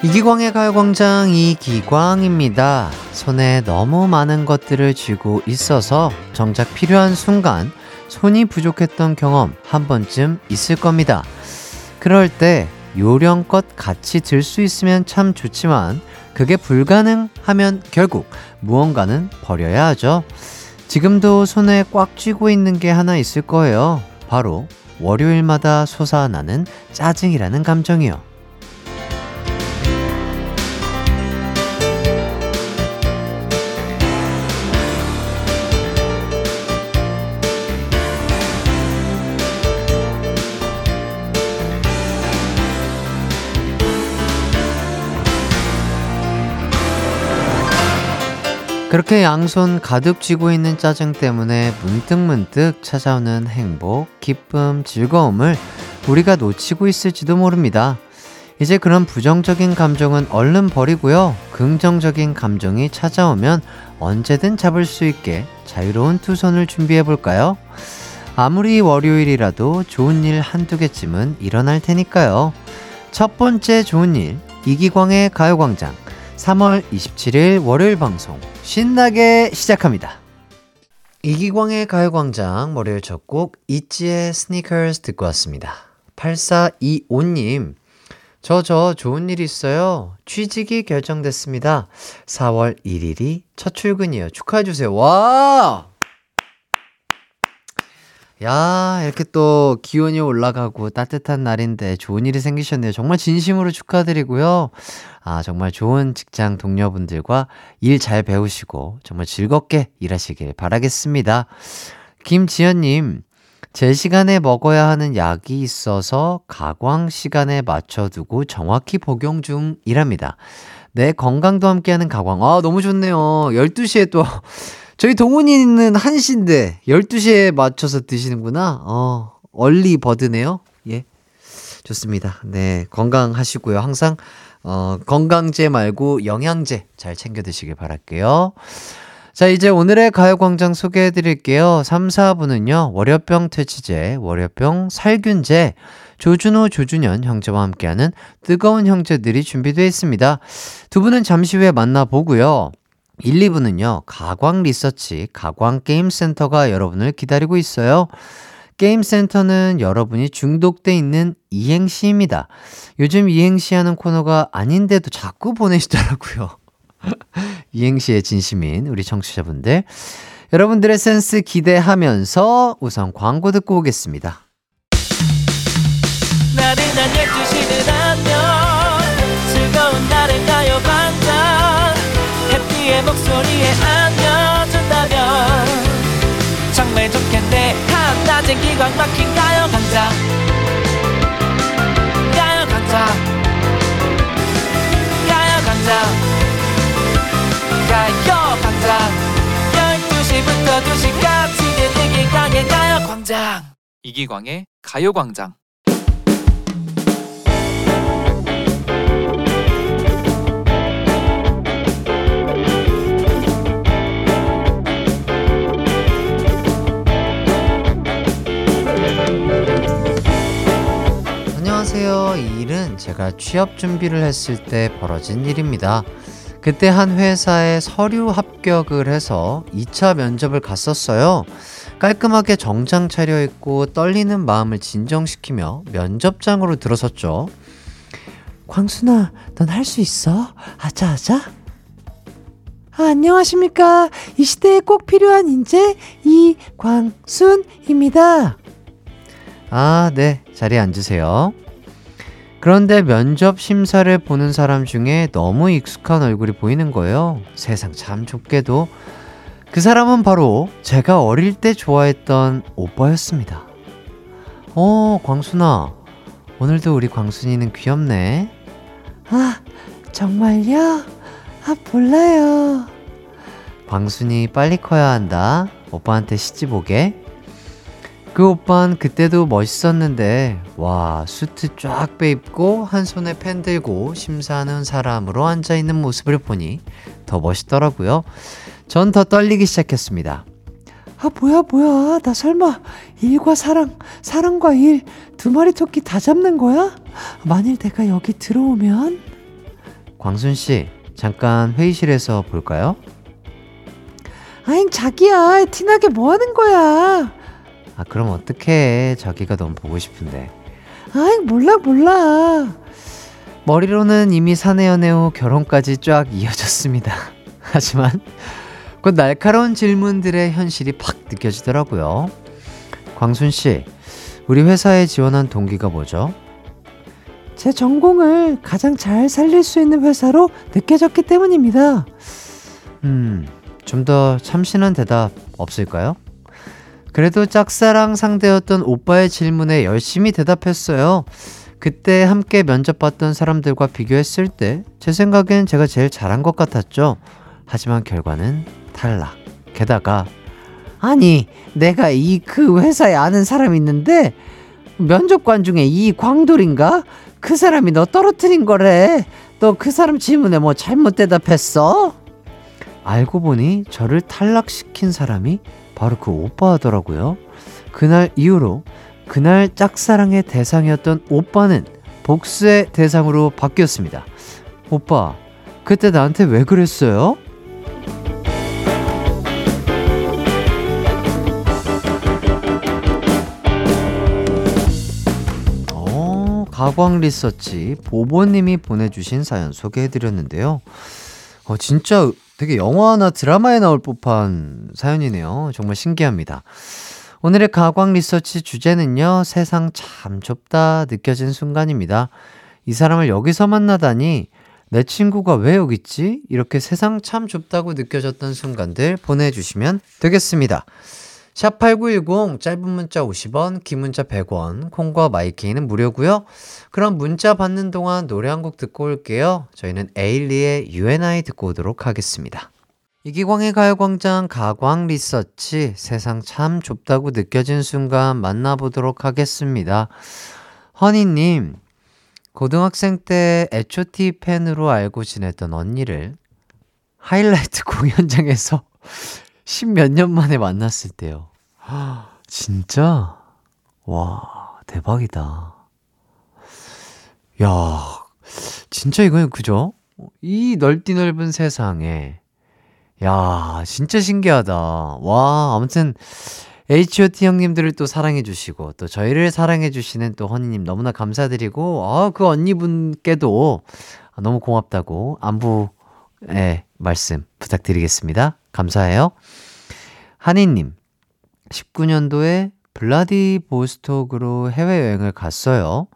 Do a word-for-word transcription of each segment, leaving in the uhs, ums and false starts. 이기광의 가요광장 이기광입니다. 손에 너무 많은 것들을 쥐고 있어서 정작 필요한 순간 손이 부족했던 경험 한 번쯤 있을 겁니다. 그럴 때 요령껏 같이 들 수 있으면 참 좋지만 그게 불가능하면 결국 무언가는 버려야 하죠. 지금도 손에 꽉 쥐고 있는 게 하나 있을 거예요. 바로 월요일마다 솟아나는 짜증이라는 감정이요. 그렇게 양손 가득 쥐고 있는 짜증 때문에 문득문득 찾아오는 행복, 기쁨, 즐거움을 우리가 놓치고 있을지도 모릅니다. 이제 그런 부정적인 감정은 얼른 버리고요. 긍정적인 감정이 찾아오면 언제든 잡을 수 있게 자유로운 두 손을 준비해볼까요? 아무리 월요일이라도 좋은 일 한두 개쯤은 일어날 테니까요. 첫 번째 좋은 일, 이기광의 가요광장 삼월 이십칠일 월요일 방송 신나게 시작합니다. 이기광의 가요광장 월요일 첫 곡 있지의 스니커스 듣고 왔습니다. 팔사이오님 저 저 좋은 일 있어요. 취직이 결정됐습니다. 사월 일일이 첫 출근이에요. 축하해주세요. 와! 야, 이렇게 또 기온이 올라가고 따뜻한 날인데 좋은 일이 생기셨네요. 정말 진심으로 축하드리고요. 아, 정말 좋은 직장 동료분들과 일 잘 배우시고 정말 즐겁게 일하시길 바라겠습니다. 김지연님, 제 시간에 먹어야 하는 약이 있어서 가광 시간에 맞춰두고 정확히 복용 중이랍니다. 내 건강도 함께하는 가광. 아, 너무 좋네요. 열두 시에 또... 저희 동훈이는 한 시인데 열두 시에 맞춰서 드시는구나. 어, 얼리 버드네요. 예. 좋습니다. 네. 건강하시고요. 항상, 어, 건강제 말고 영양제 잘 챙겨 드시길 바랄게요. 자, 이제 오늘의 가요광장 소개해 드릴게요. 삼, 사부는요, 월요병 퇴치제, 월요병 살균제, 조준호, 조준현 형제와 함께하는 뜨거운 형제들이 준비되어 있습니다. 두 분은 잠시 후에 만나보고요. 일, 이부는요 가광 리서치 가광 게임센터가 여러분을 기다리고 있어요. 게임센터는 여러분이 중독돼 있는 이행시입니다. 요즘 이행시 하는 코너가 아닌데도 자꾸 보내시더라고요. 이행시의 진심인 우리 청취자분들, 여러분들의 센스 기대하면서 우선 광고 듣고 오겠습니다. 나른한 열두 시는 안녕, 즐거운 날을 가요광장 목소리에 안겨준다면 정말 좋겠네. 한낮엔 기광 막힌 가요광장 가요광장 가요광장 가요광장 열두 시부터 두 시까지는 이기광의 가요광장. 이기광의 가요광장. 안녕하세요. 이 일은 제가 취업 준비를 했을 때 벌어진 일입니다. 그때 한 회사에 서류 합격을 해서 이 차 면접을 갔었어요. 깔끔하게 정장 차려입고 떨리는 마음을 진정시키며 면접장으로 들어섰죠. 광순아, 넌 할 수 있어? 아자아자? 아, 안녕하십니까. 이 시대에 꼭 필요한 인재 이광순입니다. 아, 네. 자리에 앉으세요. 그런데 면접 심사를 보는 사람 중에 너무 익숙한 얼굴이 보이는 거예요. 세상 참 좁게도. 그 사람은 바로 제가 어릴 때 좋아했던 오빠였습니다. 어, 광순아. 오늘도 우리 광순이는 귀엽네. 아, 정말요? 아, 몰라요. 광순이 빨리 커야 한다. 오빠한테 시집 오게. 그 오빠는 그때도 멋있었는데, 와, 수트 쫙 빼입고 한 손에 펜 들고 심사하는 사람으로 앉아있는 모습을 보니 더 멋있더라고요. 전 더 떨리기 시작했습니다. 아, 뭐야 뭐야, 나 설마 일과 사랑, 사랑과 일 두 마리 토끼 다 잡는 거야? 만일 내가 여기 들어오면? 광순씨 잠깐 회의실에서 볼까요? 아잉 자기야 티나게 뭐하는 거야. 아 그럼 어떡해, 자기가 너무 보고 싶은데. 아잉 몰라 몰라. 머리로는 이미 사내 연애 후 결혼까지 쫙 이어졌습니다. 하지만 그 날카로운 질문들의 현실이 팍 느껴지더라고요. 광순씨, 우리 회사에 지원한 동기가 뭐죠? 제 전공을 가장 잘 살릴 수 있는 회사로 느껴졌기 때문입니다. 음, 좀 더 참신한 대답 없을까요? 그래도 짝사랑 상대였던 오빠의 질문에 열심히 대답했어요. 그때 함께 면접봤던 사람들과 비교했을 때 제 생각엔 제가 제일 잘한 것 같았죠. 하지만 결과는 탈락. 게다가 아니 내가 이 그 회사에 아는 사람이 있는데 면접관 중에 이 광돌인가? 그 사람이 너 떨어뜨린 거래. 너 그 사람 질문에 뭐 잘못 대답했어? 알고 보니 저를 탈락시킨 사람이 바로 그 오빠더라고요. 그날 이후로 그날 짝사랑의 대상이었던 오빠는 복수의 대상으로 바뀌었습니다. 오빠, 그때 나한테 왜 그랬어요? 어, 가광리서치 보보님이 보내주신 사연 소개해드렸는데요. 어, 진짜 되게 영화나 드라마에 나올 법한 사연이네요. 정말 신기합니다. 오늘의 가광 리서치 주제는요, 세상 참 좁다 느껴진 순간입니다. 이 사람을 여기서 만나다니, 내 친구가 왜 여기 있지? 이렇게 세상 참 좁다고 느껴졌던 순간들 보내주시면 되겠습니다. 샵 팔구일공, 짧은 문자 오십 원, 긴 문자 백 원, 콩과 마이케이는 무료고요. 그럼 문자 받는 동안 노래 한 곡 듣고 올게요. 저희는 에일리의 유엔아이 듣고 오도록 하겠습니다. 이기광의 가요광장 가광 리서치, 세상 참 좁다고 느껴진 순간 만나보도록 하겠습니다. 허니님, 고등학생 때 에이치 오 티 팬으로 알고 지냈던 언니를 하이라이트 공연장에서 십몇 년 만에 만났을 때요. 진짜? 와, 대박이다. 야, 진짜 이거는 그죠? 이 넓디 넓은 세상에, 야 진짜 신기하다. 와, 아무튼 에이치 오 티 형님들을 또 사랑해주시고 또 저희를 사랑해주시는 또 허니님 너무나 감사드리고, 아, 그 언니분께도 너무 고맙다고 안부의 말씀 부탁드리겠습니다. 감사해요. 한희님, 십구 년도에 블라디보스톡으로 해외여행을 갔어요.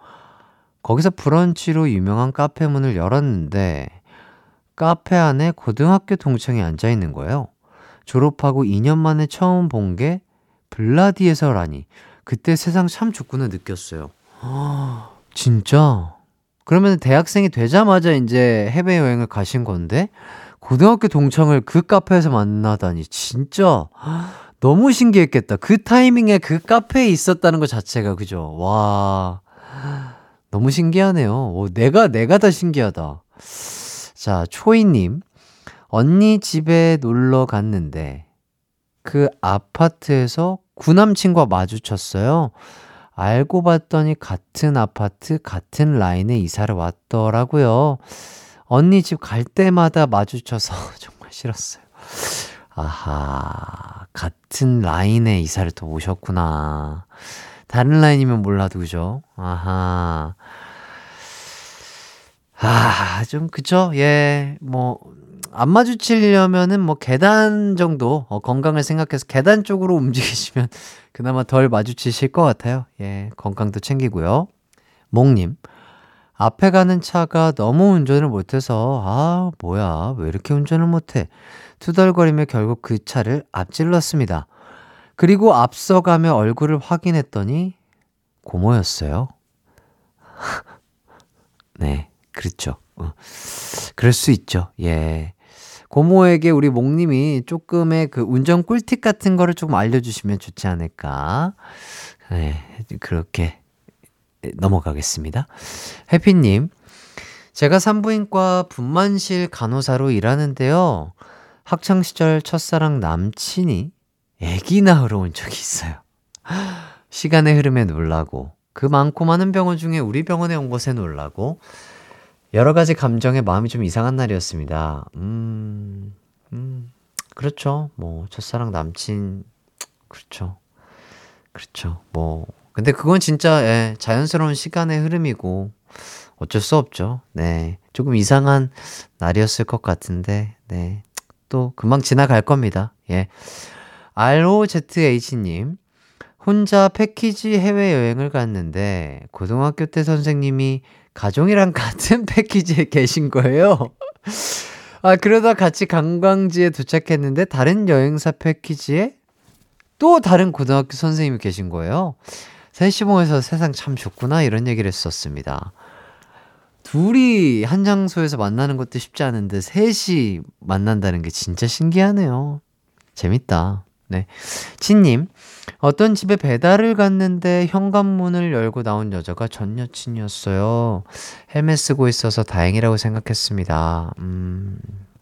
거기서 브런치로 유명한 카페 문을 열었는데 카페 안에 고등학교 동창이 앉아있는 거예요. 졸업하고 이 년 만에 처음 본 게 블라디에서라니, 그때 세상 참 좁구나 느꼈어요. 허, 진짜? 그러면 대학생이 되자마자 이제 해외여행을 가신 건데 고등학교 동창을 그 카페에서 만나다니, 진짜 너무 신기했겠다. 그 타이밍에 그 카페에 있었다는 것 자체가, 그죠? 와, 너무 신기하네요. 오, 내가 내가 다 신기하다. 자, 초이님, 언니 집에 놀러 갔는데 그 아파트에서 구남친과 마주쳤어요. 알고 봤더니 같은 아파트 같은 라인에 이사를 왔더라고요. 언니 집 갈 때마다 마주쳐서 정말 싫었어요. 아하, 같은 라인에 이사를 또 오셨구나. 다른 라인이면 몰라도, 그죠? 아하. 아, 좀, 그쵸? 예, 뭐, 안 마주치려면은 뭐 계단 정도, 어, 건강을 생각해서 계단 쪽으로 움직이시면 그나마 덜 마주치실 것 같아요. 예, 건강도 챙기고요. 몽님, 앞에 가는 차가 너무 운전을 못해서, 아, 뭐야, 왜 이렇게 운전을 못해? 투덜거리며 결국 그 차를 앞질렀습니다. 그리고 앞서가며 얼굴을 확인했더니 고모였어요. 네. 그렇죠. 어. 그럴 수 있죠. 예. 고모에게 우리 목님이 조금의 그 운전 꿀팁 같은 거를 조금 알려주시면 좋지 않을까. 예. 그렇게 넘어가겠습니다. 해피님, 제가 산부인과 분만실 간호사로 일하는데요. 학창시절 첫사랑 남친이 애기 낳으러 온 적이 있어요. 시간의 흐름에 놀라고, 그 많고 많은 병원 중에 우리 병원에 온 것에 놀라고, 여러 가지 감정에 마음이 좀 이상한 날이었습니다. 음, 음, 그렇죠. 뭐, 첫사랑 남친, 그렇죠. 그렇죠. 뭐, 근데 그건 진짜, 예, 자연스러운 시간의 흐름이고, 어쩔 수 없죠. 네. 조금 이상한 날이었을 것 같은데, 네. 또, 금방 지나갈 겁니다. 예. 알오제트에이치님, 혼자 패키지 해외여행을 갔는데, 고등학교 때 선생님이 가족이랑 같은 패키지에 계신 거예요. 아, 그러다 같이 관광지에 도착했는데, 다른 여행사 패키지에 또 다른 고등학교 선생님이 계신 거예요. 셋이 모여서 세상 참 좋구나, 이런 얘기를 했었습니다. 둘이 한 장소에서 만나는 것도 쉽지 않은데, 셋이 만난다는 게 진짜 신기하네요. 재밌다. 네. 친님, 어떤 집에 배달을 갔는데 현관문을 열고 나온 여자가 전 여친이었어요. 헬멧 쓰고 있어서 다행이라고 생각했습니다. 음,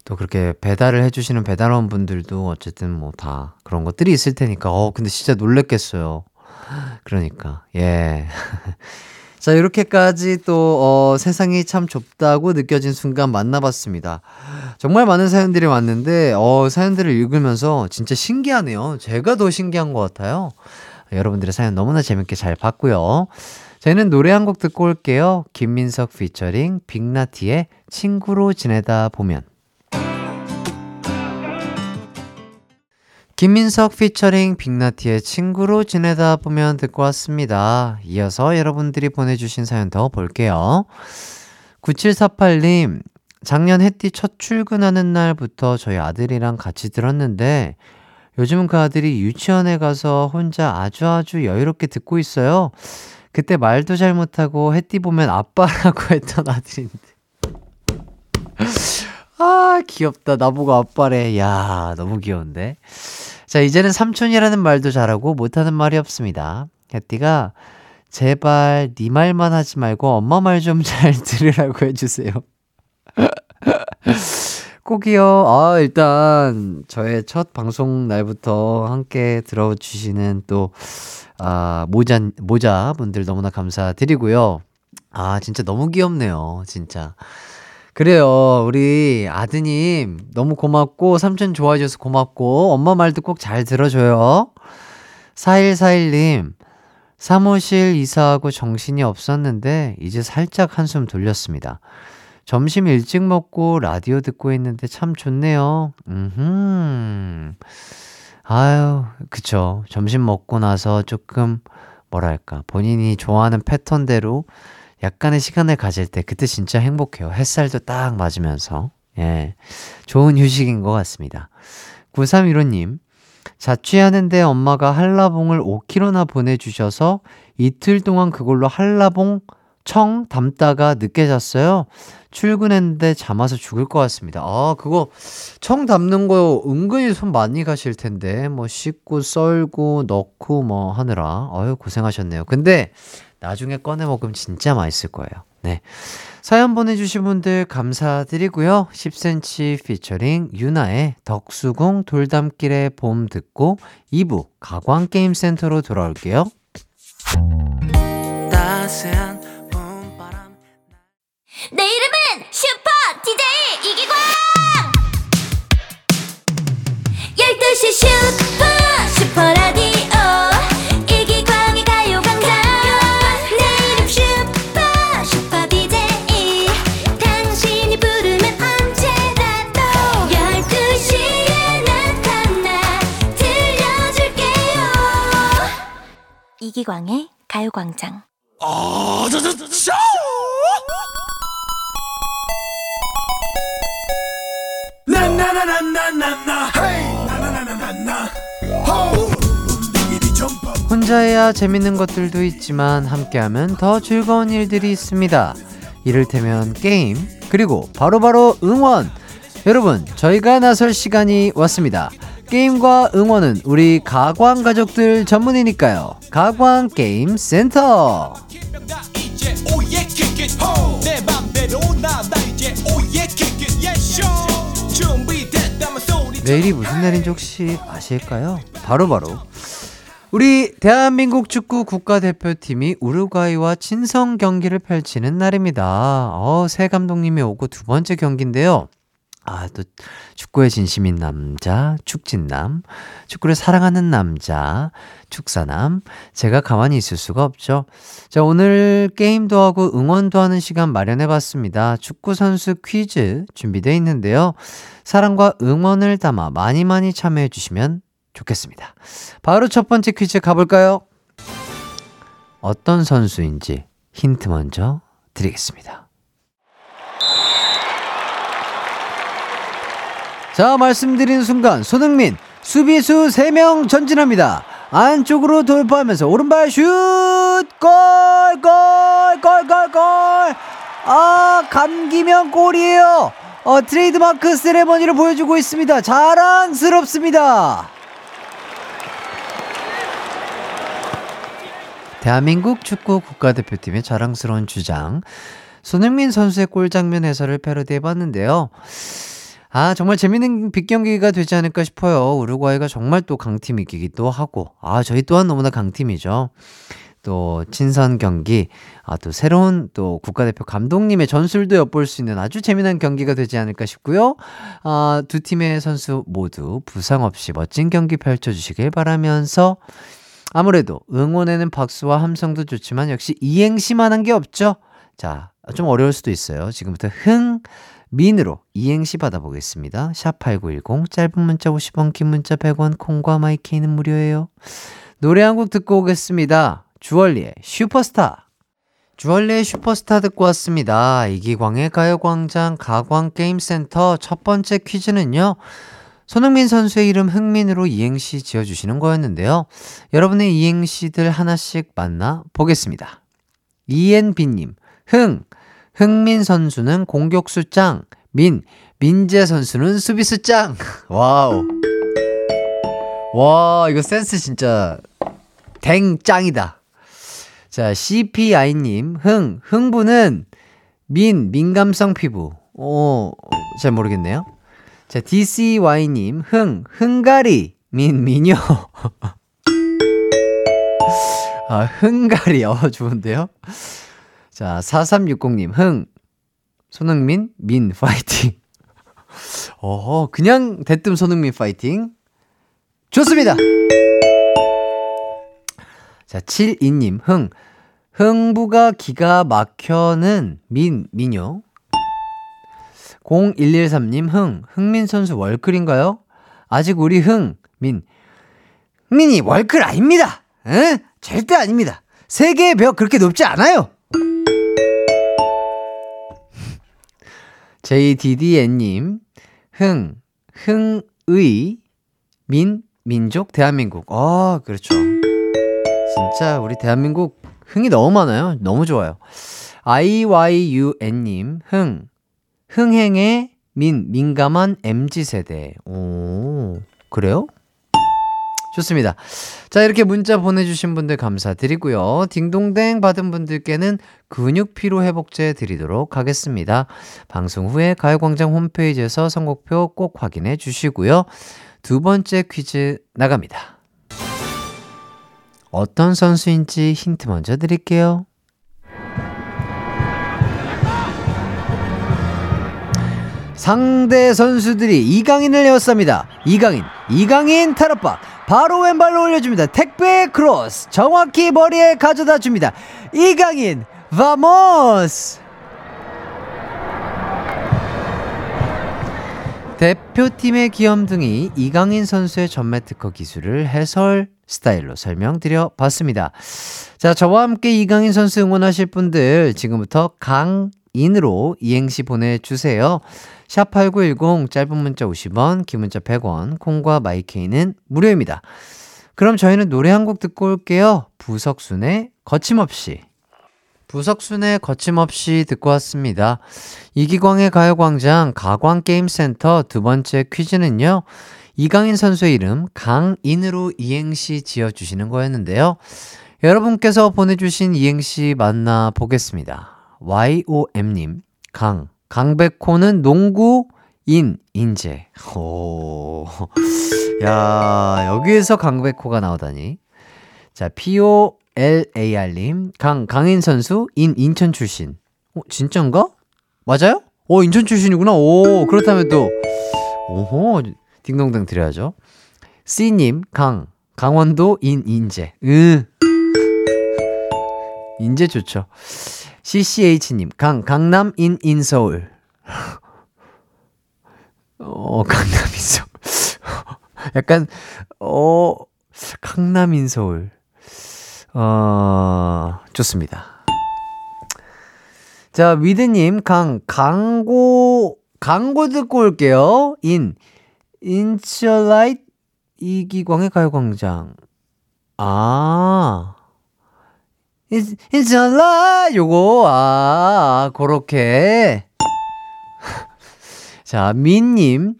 또 그렇게 배달을 해주시는 배달원분들도 어쨌든 뭐 다 그런 것들이 있을 테니까, 어, 근데 진짜 놀랬겠어요. 그러니까, 예. 자, 이렇게까지 또 어, 세상이 참 좁다고 느껴진 순간 만나봤습니다. 정말 많은 사연들이 왔는데 어, 사연들을 읽으면서 진짜 신기하네요. 제가 더 신기한 것 같아요. 여러분들의 사연 너무나 재밌게 잘 봤고요. 저희는 노래 한 곡 듣고 올게요. 김민석 피처링 빅나티의 친구로 지내다 보면. 김민석 피처링 빅나티의 친구로 지내다 보면 듣고 왔습니다. 이어서 여러분들이 보내주신 사연 더 볼게요. 구칠사팔님, 작년 해띠 첫 출근하는 날부터 저희 아들이랑 같이 들었는데 요즘 그 아들이 유치원에 가서 혼자 아주 아주 여유롭게 듣고 있어요. 그때 말도 잘 못하고 해띠 보면 아빠라고 했던 아들인데. 아, 귀엽다. 나보고 아빠래. 야, 너무 귀여운데. 자, 이제는 삼촌이라는 말도 잘하고 못하는 말이 없습니다. 혜띠가 제발 네 말만 하지 말고 엄마 말 좀 잘 들으라고 해주세요. 꼭이요. 아, 일단 저의 첫 방송 날부터 함께 들어주시는 또 아, 모자, 모자 분들 너무나 감사드리고요. 아, 진짜 너무 귀엽네요. 진짜. 그래요. 우리 아드님 너무 고맙고 삼촌 좋아해 줘서 고맙고 엄마 말도 꼭 잘 들어줘요. 사일사일님, 사무실 이사하고 정신이 없었는데 이제 살짝 한숨 돌렸습니다. 점심 일찍 먹고 라디오 듣고 있는데 참 좋네요. 음흠. 아유, 그쵸. 점심 먹고 나서 조금 뭐랄까 본인이 좋아하는 패턴대로 약간의 시간을 가질 때 그때 진짜 행복해요. 햇살도 딱 맞으면서. 예, 좋은 휴식인 것 같습니다. 구삼일오님, 자취하는데 엄마가 한라봉을 오 킬로그램나 보내주셔서 이틀 동안 그걸로 한라봉 청 담다가 늦게 잤어요. 출근했는데 잠아서 죽을 것 같습니다. 아, 그거 청 담는 거 은근히 손 많이 가실 텐데 뭐 씻고 썰고 넣고 뭐 하느라 아유 고생하셨네요. 근데 나중에 꺼내 먹으면 진짜 맛있을 거예요. 네, 사연 보내주신 분들 감사드리고요. 십 센티미터 피처링 유나의 덕수궁 돌담길의 봄 듣고 이 부 가광게임센터로 돌아올게요. 내 이름은 슈퍼 디제이 이기광. 열두 시 슈퍼 슈퍼라디오 이기광의 가요광장. 내 이름 슈퍼 슈퍼 디제이. 당신이 부르면 언제라도 열두 시에 나타나 들려줄게요. 이기광의 가요광장. 아, 저, 저, 저, 저. 혼자해야 재밌는 것들도 있지만 함께하면 더 즐거운 일들이 있습니다. 이를테면 게임, 그리고 바로바로 응원. 여러분, 저희가 나설 시간이 왔습니다. 게임과 응원은 우리 가광 가족들 전문이니까요. 가광 게임 센터. 내일이 무슨 날인지 혹시 아실까요? 바로바로 바로 우리 대한민국 축구 국가대표팀이 우루과이와 친선 경기를 펼치는 날입니다. 어, 새 감독님이 오고 두 번째 경기인데요. 아, 또 축구에 진심인 남자, 축진남, 축구를 사랑하는 남자, 축사남. 제가 가만히 있을 수가 없죠. 자, 오늘 게임도 하고 응원도 하는 시간 마련해봤습니다. 축구선수 퀴즈 준비되어 있는데요. 사랑과 응원을 담아 많이 많이 참여해주시면 좋겠습니다. 바로 첫 번째 퀴즈 가볼까요? 어떤 선수인지 힌트 먼저 드리겠습니다. 자, 말씀드린 순간 손흥민 수비수 세 명 전진합니다. 안쪽으로 돌파하면서 오른발 슛! 골! 골! 골! 골! 골! 아, 감기면 골이에요. 어, 트레이드마크 세레머니를 보여주고 있습니다. 자랑스럽습니다. 대한민국 축구 국가대표팀의 자랑스러운 주장 손흥민 선수의 골 장면 해설을 패러디해봤는데요. 아, 정말 재밌는 빅경기가 되지 않을까 싶어요. 우루과이가 정말 또 강팀이기도 하고, 아, 저희 또한 너무나 강팀이죠. 또 친선 경기, 아, 또 새로운 또 국가대표 감독님의 전술도 엿볼 수 있는 아주 재미난 경기가 되지 않을까 싶고요. 아, 두 팀의 선수 모두 부상 없이 멋진 경기 펼쳐주시길 바라면서 아무래도 응원에는 박수와 함성도 좋지만 역시 이행시만 한 게 없죠. 자, 좀 어려울 수도 있어요. 지금부터 흥 민으로 이행시 받아보겠습니다. 샵팔구일공, 짧은 문자 오십 원, 긴 문자 백 원, 콩과 마이케이는 무료예요. 노래 한 곡 듣고 오겠습니다. 주얼리의 슈퍼스타. 주얼리의 슈퍼스타 듣고 왔습니다. 이기광의 가요광장 가광게임센터 첫 번째 퀴즈는요, 손흥민 선수의 이름 흥민으로 이행시 지어주시는 거였는데요. 여러분의 이행시들 하나씩 만나보겠습니다. 이엔비님, 흥 흥민 선수는 공격수 짱, 민, 민재 선수는 수비수 짱. 와우. 와, 이거 센스 진짜 댕 짱이다. 자, 씨피아이님, 흥, 흥부는 민, 민감성 피부. 오, 잘 모르겠네요. 자, 디씨와이님, 흥, 흥가리, 민, 미녀. 아, 흥가리, 어, 좋은데요? 자, 사삼육공님, 흥, 손흥민, 민, 파이팅. 어, 그냥 대뜸 손흥민 파이팅. 좋습니다. 자, 칠이님, 흥, 흥부가 기가 막혀는 민, 민요. 공일일삼님, 흥, 흥민 선수 월클인가요? 아직 우리 흥, 민, 흥민이 월클 아닙니다. 응? 절대 아닙니다. 세계의 벽 그렇게 높지 않아요. 제이디디엔님, 흥, 흥의, 민, 민족, 대한민국. 아, 그렇죠. 진짜 우리 대한민국 흥이 너무 많아요. 너무 좋아요. 아이와이유엔님, 흥, 흥행의, 민, 민감한 엠지세대. 오, 그래요? 좋습니다. 자, 이렇게 문자 보내주신 분들 감사드리고요. 딩동댕 받은 분들께는 근육피로회복제 드리도록 하겠습니다. 방송 후에 가요광장 홈페이지에서 선곡표 꼭 확인해 주시고요. 두 번째 퀴즈 나갑니다. 어떤 선수인지 힌트 먼저 드릴게요. 상대 선수들이 이강인을 에워쌉니다. 이강인, 이강인 탈압박. 바로 왼발로 올려줍니다. 택배 크로스 정확히 머리에 가져다 줍니다. 이강인 바모스. 대표팀의 귀염둥이 이강인 선수의 전매 특허 기술을 해설 스타일로 설명드려 봤습니다. 자, 저와 함께 이강인 선수 응원하실 분들 지금부터 강인으로 이행시 보내주세요. 샵팔구일공, 짧은 문자 오십 원, 긴 문자 백 원, 콩과 마이케이는 무료입니다. 그럼 저희는 노래 한 곡 듣고 올게요. 부석순의 거침없이. 부석순의 거침없이 듣고 왔습니다. 이기광의 가요광장 가광게임센터 두 번째 퀴즈는요, 이강인 선수의 이름 강인으로 이행시 지어주시는 거였는데요. 여러분께서 보내주신 이행시 만나보겠습니다. 와이오엠님, 강, 강백호는 농구, 인, 인재. 오, 야, 여기에서 강백호가 나오다니. 자, 피 오 엘 에이 알 님, 강, 강인 선수, 인, 인천 출신. 어, 진짠가? 맞아요? 오, 인천 출신이구나. 오, 그렇다면 또, 오호, 딩동댕 드려야죠. C님, 강, 강원도, 인, 인제. 으. 인제 좋죠. 씨씨에이치님, 강, 강남, 인, 인, 서울. 어, 강남인 서울. 약간, 어, 강남인 서울. 어, 좋습니다. 자, 위드님, 강, 광고, 광고 듣고 올게요. 인, 인셜라이트, 이기광의 가요광장. 아. 인, 인셜라이트, 요거, 아, 그렇게. 자, 민님,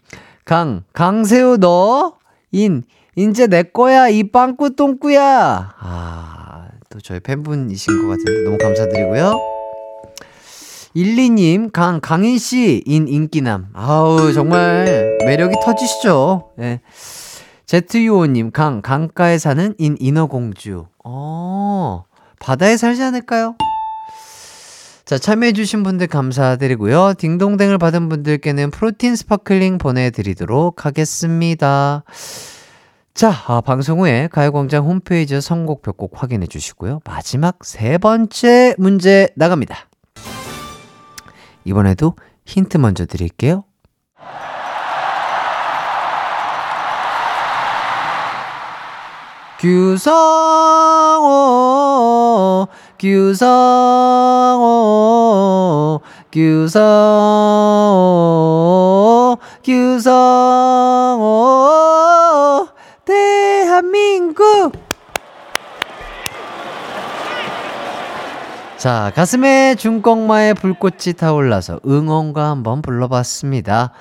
강, 강세호 너, 인, 인제 내 거야, 이 빵꾸 똥꾸야. 아, 또 저희 팬분이신 것 같은데 너무 감사드리고요. 일리님, 강, 강인씨, 인, 인기남. 아우, 정말 매력이 터지시죠. 예. 제트유오님, 강, 강가에 사는 인, 인어공주. 어, 바다에 살지 않을까요? 자, 참여해주신 분들 감사드리고요. 딩동댕을 받은 분들께는 프로틴 스파클링 보내드리도록 하겠습니다. 자, 아, 방송 후에 가요광장 홈페이지에서 선곡 벽곡 확인해주시고요. 마지막 세 번째 문제 나갑니다. 이번에도 힌트 먼저 드릴게요. 규성호, 규성호, 규성호, 규성호, 대한민국. 자, 가슴에 중꺾마의 불꽃이 타올라서 응원과 한번 불러봤습니다.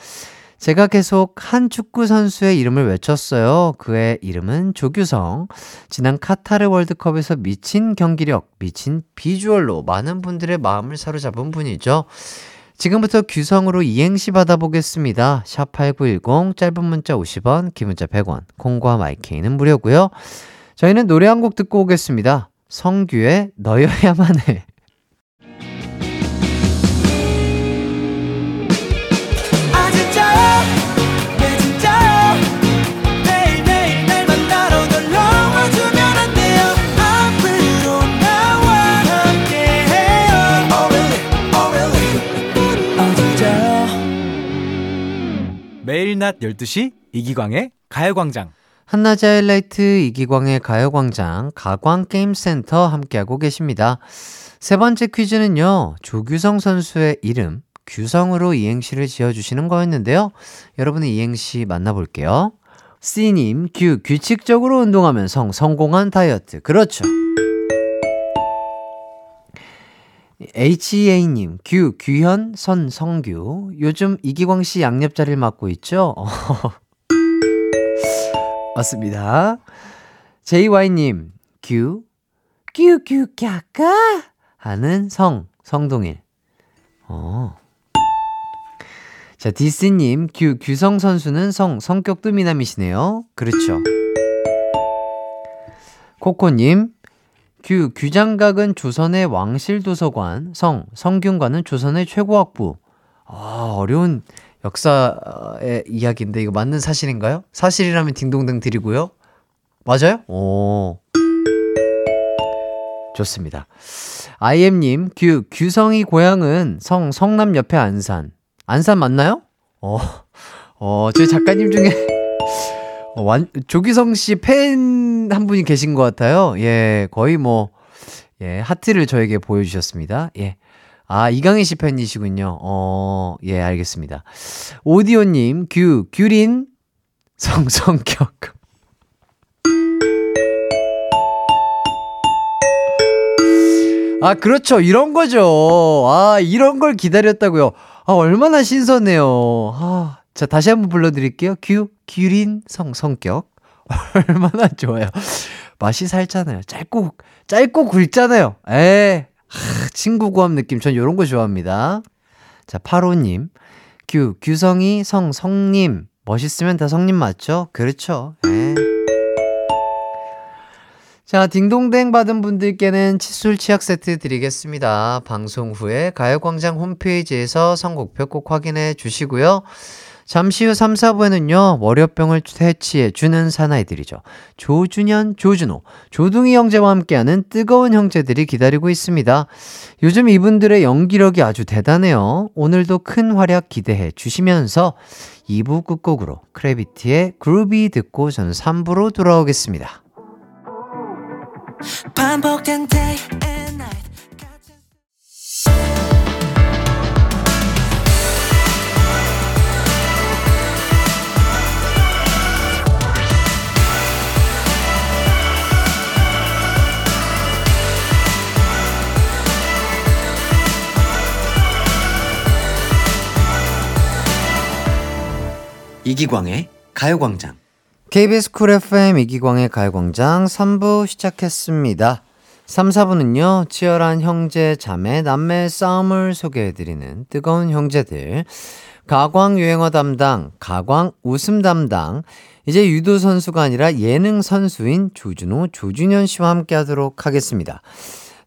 제가 계속 한 축구 선수의 이름을 외쳤어요. 그의 이름은 조규성. 지난 카타르 월드컵에서 미친 경기력, 미친 비주얼로 많은 분들의 마음을 사로잡은 분이죠. 지금부터 규성으로 이행시 받아보겠습니다. 샵 팔구일공, 짧은 문자 오십 원, 긴 문자 백 원, 콩과 마이케이는 무료고요. 저희는 노래 한 곡 듣고 오겠습니다. 성규의 너여야만 해. 매일 낮 열두 시 이기광의 가요광장. 한낮의 하이라이트 이기광의 가요광장, 가광게임센터 함께하고 계십니다. 세 번째 퀴즈는요, 조규성 선수의 이름 규성으로 이행시를 지어주시는 거였는데요. 여러분의 이행시 만나볼게요. C님, 규, 규칙적으로 운동하면 성, 성공한 다이어트. 그렇죠. 에이치 에이님, 규, 규현, 선, 성규. 요즘 이기광씨 양옆자리를 맡고 있죠? 맞습니다. 제이와이님, 규, 규, 규, 갸까 하는 성, 성동일. 어. 자, 디스님, 규, 규성 선수는 성, 성격도 미남이시네요. 그렇죠. 코코님, 규, 규장각은 조선의 왕실도서관, 성, 성균관은 조선의 최고학부. 아, 어려운 역사의 이야기인데 이거 맞는 사실인가요? 사실이라면 딩동댕 드리고요. 맞아요? 오, 좋습니다. 아이엠님, 규, 규성이 고향은 성, 성남 옆에 안산. 안산 맞나요? 어, 어, 저희 작가님 중에 어, 완, 조규성 씨 팬 한 분이 계신 것 같아요. 예, 거의 뭐, 예, 하트를 저에게 보여주셨습니다. 예. 아, 이강인 씨 팬이시군요. 어, 예, 알겠습니다. 오디오님, 규, 규린, 성, 성격. 아, 그렇죠. 이런 거죠. 아, 이런 걸 기다렸다고요. 아, 얼마나 신선해요. 아, 자, 다시 한번 불러드릴게요. 규, 규린, 성, 성격. 얼마나 좋아요. 맛이 살잖아요. 짧고, 짧고 굵잖아요. 에, 하, 친구 구함 느낌. 전 이런 거 좋아합니다. 자, 팔호님, 규, 규성이, 성, 성님. 멋있으면 다 성님 맞죠? 그렇죠. 에. 자, 딩동댕 받은 분들께는 칫솔 치약 세트 드리겠습니다. 방송 후에 가요광장 홈페이지에서 선곡표 꼭 확인해 주시고요. 잠시 후 삼, 사 부에는요. 월요병을 퇴치해주는 사나이들이죠. 조준현, 조준호, 조둥이 형제와 함께하는 뜨거운 형제들이 기다리고 있습니다. 요즘 이분들의 연기력이 아주 대단해요. 오늘도 큰 활약 기대해 주시면서 이 부 끝곡으로 크래비티의 그루비 듣고 저는 삼 부로 돌아오겠습니다. 반복된 day and night 이기광의 가요광장 케이비에스 쿨 에프엠 이기광의 가요광장 삼 부 시작했습니다. 삼, 사 부는요. 치열한 형제, 자매, 남매의 싸움을 소개해드리는 뜨거운 형제들, 가광 유행어 담당, 가광 웃음 담당, 이제 유도 선수가 아니라 예능 선수인 조준호, 조준현 씨와 함께하도록 하겠습니다.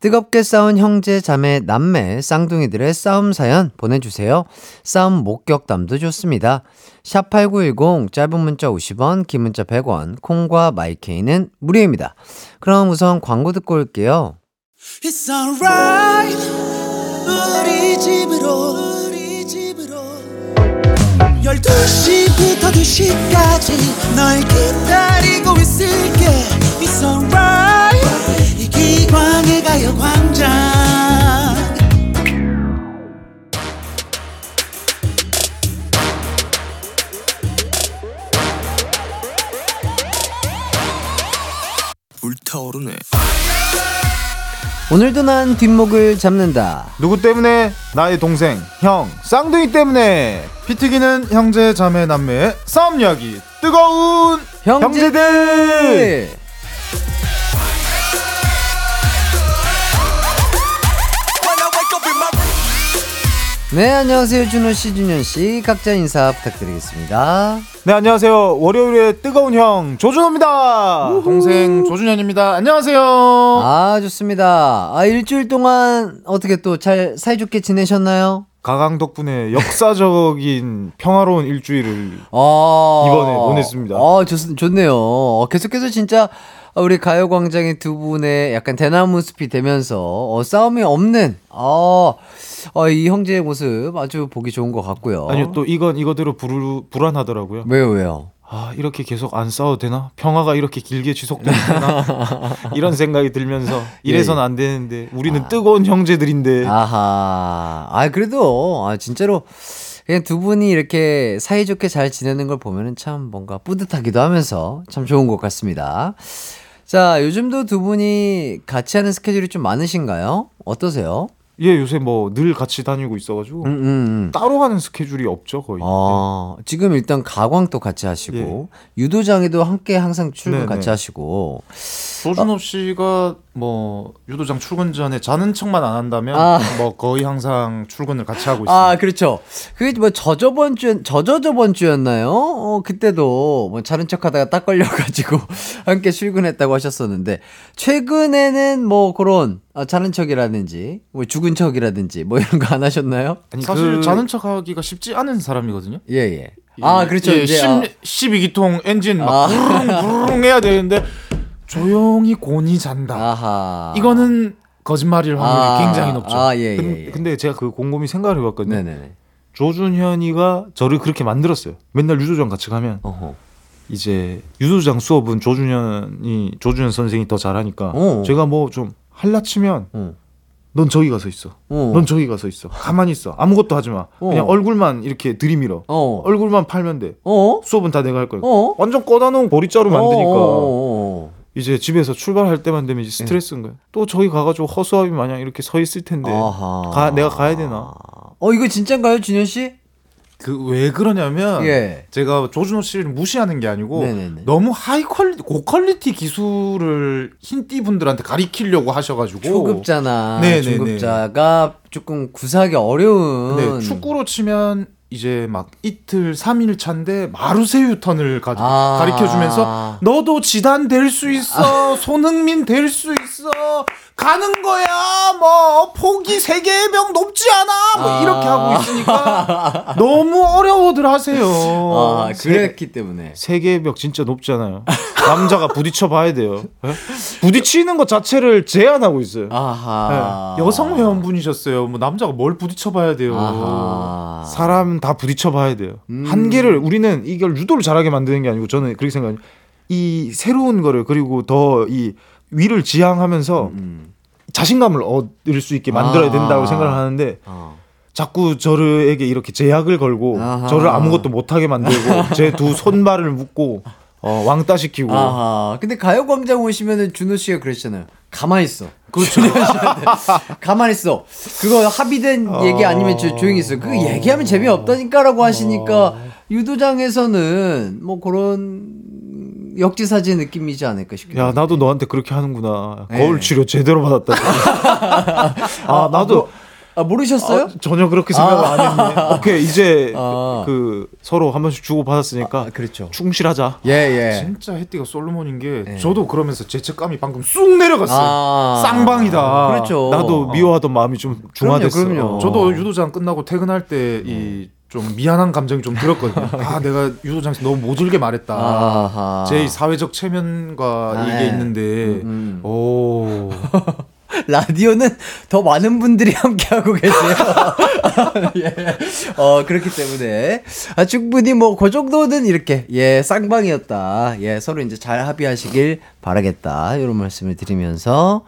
뜨겁게 싸운 형제, 자매, 남매, 쌍둥이들의 싸움 사연 보내주세요. 싸움 목격담도 좋습니다. 샵팔구일공, 짧은 문자 오십 원, 긴 문자 백 원, 콩과 마이케이는 무료입니다. 그럼 우선 광고 듣고 올게요. It's alright, 우리 집으로, 우리 집으로. 열두 시부터 두 시까지 널 기다리고 있을게. It's alright. 이기광의 가요광장. 불타오르네. 오늘도 난 뒷목을 잡는다. 누구 때문에? 나의 동생, 형, 쌍둥이 때문에. 피튀기는 형제, 자매, 남매의 싸움 이야기. 뜨거운 형제들, 형제들! 네, 안녕하세요. 준호씨, 준현씨, 각자 인사 부탁드리겠습니다. 네, 안녕하세요. 월요일의 뜨거운 형 조준호입니다. 우후. 동생 조준현입니다. 안녕하세요. 아, 좋습니다. 아, 일주일 동안 어떻게 또 잘 사이좋게 지내셨나요? 가강 덕분에 역사적인 평화로운 일주일을 아~ 이번에 보냈습니다. 아, 좋, 좋네요. 계속해서 진짜 우리 가요광장의 두 분의 약간 대나무 숲이 되면서 어, 싸움이 없는 어, 어, 이 형제의 모습 아주 보기 좋은 것 같고요. 아니요, 또 이건 이거대로 불, 불안하더라고요. 왜요, 왜요? 아, 이렇게 계속 안 싸워도 되나? 평화가 이렇게 길게 지속되나? 이런 생각이 들면서 이래선 안 되는데 우리는 아. 뜨거운 형제들인데. 아하. 아, 그래도 아, 진짜로 그냥 두 분이 이렇게 사이좋게 잘 지내는 걸 보면은 참 뭔가 뿌듯하기도 하면서 참 좋은 것 같습니다. 자, 요즘도 두 분이 같이 하는 스케줄이 좀 많으신가요? 어떠세요? 예, 요새 뭐 늘 같이 다니고 있어가지고 음, 음, 음. 따로 하는 스케줄이 없죠, 거의. 아, 네. 지금 일단 가광도 같이 하시고 예. 유도장에도 함께 항상 출근 네네. 같이 하시고. 조준호 씨가 뭐 유도장 출근 전에 자는 척만 안 한다면 아. 뭐 거의 항상 출근을 같이 하고 있어요. 아, 그렇죠. 그게 뭐 저저번 주 저저저번 주였나요? 어, 그때도 뭐 자는 척하다가 딱 걸려가지고 함께 출근했다고 하셨었는데 최근에는 뭐 그런. 아, 자는 척이라든지 뭐 죽은 척이라든지 뭐 이런 거 안 하셨나요? 아니, 사실 그... 자는 척하기가 쉽지 않은 사람이거든요. 예예. 예. 아, 그렇죠. 예, 이제 아... 십이 기통 엔진 막 아. 부릉부릉 해야 되는데 조용히 곤히 잔다. 아하. 이거는 거짓말일 확률이 아. 굉장히 높죠. 아, 예, 예, 예. 근데 제가 그 곰곰이 생각을 해봤거든요. 네네네. 조준현이가 저를 그렇게 만들었어요. 맨날 유도장 같이 가면. 어허. 이제 유도장 수업은 조준현이 조준현 선생이 더 잘하니까 어어. 제가 뭐 좀 할라치면 응. 넌 저기 가서 있어. 어어. 넌 저기 가서 있어. 가만히 있어. 아무것도 하지 마. 어어. 그냥 얼굴만 이렇게 들이밀어. 어어. 얼굴만 팔면 돼. 어어? 수업은 다 내가 할 거야. 어어? 완전 꺼다놓은 보리자루 만드니까 어어어어. 이제 집에서 출발할 때만 되면 이제 스트레스인 거야. 또 저기 가가지고 허수아비 마냥 이렇게 서 있을 텐데 가, 내가 가야 되나? 어, 이거 진짠가요, 준현 씨? 그 왜 그러냐면 예. 제가 조준호 씨를 무시하는 게 아니고 네네네. 너무 하이 퀄리티 고퀄리티 기술을 흰띠 분들한테 가리키려고 하셔가지고 초급자나 네네네. 중급자가 조금 구사하기 어려운. 네, 축구로 치면 이제 막 이틀, 삼 일 차인데 마루세유턴을 가, 아~ 가르쳐주면서 너도 지단 될 수 있어, 아~ 손흥민 될 수 있어, 가는 거야, 뭐 포기 세계의 병 높지 않아, 뭐 이렇게 하고 있으니까 너무 어려워들 하세요. 아, 그랬기 세, 때문에 세계의 벽 진짜 높잖아요. 남자가 부딪혀 봐야 돼요. 네? 부딪히는 것 자체를 제한하고 있어요. 아하. 네. 여성 회원분이셨어요. 뭐 남자가 뭘 부딪혀 봐야 돼요. 아하. 사람 다 부딪혀 봐야 돼요. 음. 한계를 우리는 이걸 유도를 잘하게 만드는 게 아니고 저는 그렇게 생각해요. 이 새로운 거를 그리고 더 이 위를 지향하면서 음. 자신감을 얻을 수 있게 만들어야 된다고 아. 생각을 하는데 어. 자꾸 저에게 이렇게 제약을 걸고 아하. 저를 아무것도 못하게 만들고 제 두 손발을 묶고 어, 왕따 시키고. 아하. 근데 가요광장 오시면은 준호 씨가 그랬잖아요. 가만히 있어. 그렇죠. 가만히 있어. 그거 합의된 어... 얘기 아니면 저, 조용히 있어. 그거 어... 얘기하면 재미없다니까라고 하시니까 어... 유도장에서는 뭐 그런 역지사지의 느낌이지 않을까 싶어요. 야, 나도 너한테 그렇게 하는구나. 네. 거울 치료 제대로 받았다. 아, 나도. 아, 모르셨어요? 아, 전혀 그렇게 생각을 아. 안 했는데. 오케이, 이제 아. 그, 그 서로 한 번씩 주고받았으니까. 아, 그렇죠. 충실하자. 예, 예. 진짜 해띠가 솔로몬인 게 예. 저도 그러면서 죄책감이 방금 쑥 내려갔어요. 아. 쌍방이다. 아, 그렇죠. 나도 미워하던 어. 마음이 좀 중화됐어요. 그럼요, 그럼요. 저도 유도장 끝나고 퇴근할 때 이 좀 미안한 감정이 좀 들었거든요. 아, 내가 유도장에서 너무 모질게 말했다. 아하. 제 사회적 체면과 아, 이게 예. 있는데. 음, 음. 오. 라디오는 더 많은 분들이 함께하고 계세요. 예. 어, 그렇기 때문에. 아, 충분히 뭐, 그 정도는 이렇게, 예, 쌍방이었다. 예, 서로 이제 잘 합의하시길 바라겠다. 이런 말씀을 드리면서.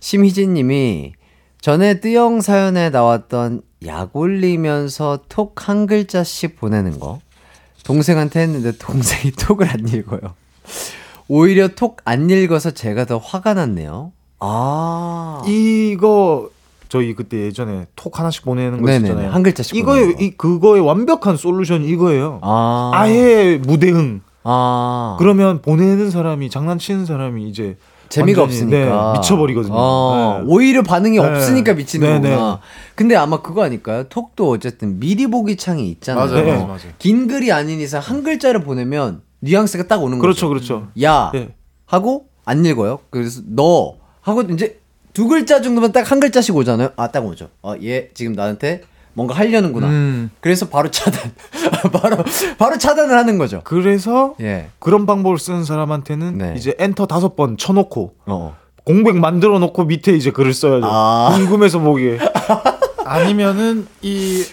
심희진 님이 전에 뜨영 사연에 나왔던 약 올리면서 톡 한 글자씩 보내는 거. 동생한테 했는데 동생이 톡을 안 읽어요. 오히려 톡 안 읽어서 제가 더 화가 났네요. 아 이거 저희 그때 예전에 톡 하나씩 보내는 거 있잖아요. 한 글자씩. 이거에 이 그거의 완벽한 솔루션이 이거예요. 아. 아예 무대응. 아 그러면 보내는 사람이 장난치는 사람이 이제 재미가 완전히, 없으니까 네, 미쳐버리거든요. 아, 네. 오히려 반응이 네. 없으니까 미치는 네. 거구나. 네. 근데 아마 그거 아닐까요? 톡도 어쨌든 미리 보기 창이 있잖아요. 맞아요. 네. 맞아요. 긴 글이 아닌 이상 한 글자를 보내면 뉘앙스가 딱 오는 그렇죠, 거죠. 그렇죠, 그렇죠. 야 네. 하고 안 읽어요. 그래서 너 하고 이제 두 글자 정도면 딱 한 글자씩 오잖아요. 아, 딱 오죠. 어, 얘 지금 나한테 뭔가 하려는구나. 음. 그래서 바로 차단. 바로 바로 차단을 하는 거죠. 그래서 예. 그런 방법을 쓰는 사람한테는 네. 이제 엔터 다섯 번 쳐놓고 어. 공백 만들어 놓고 밑에 이제 글을 써야죠. 아. 궁금해서 보기에. 아니면은 이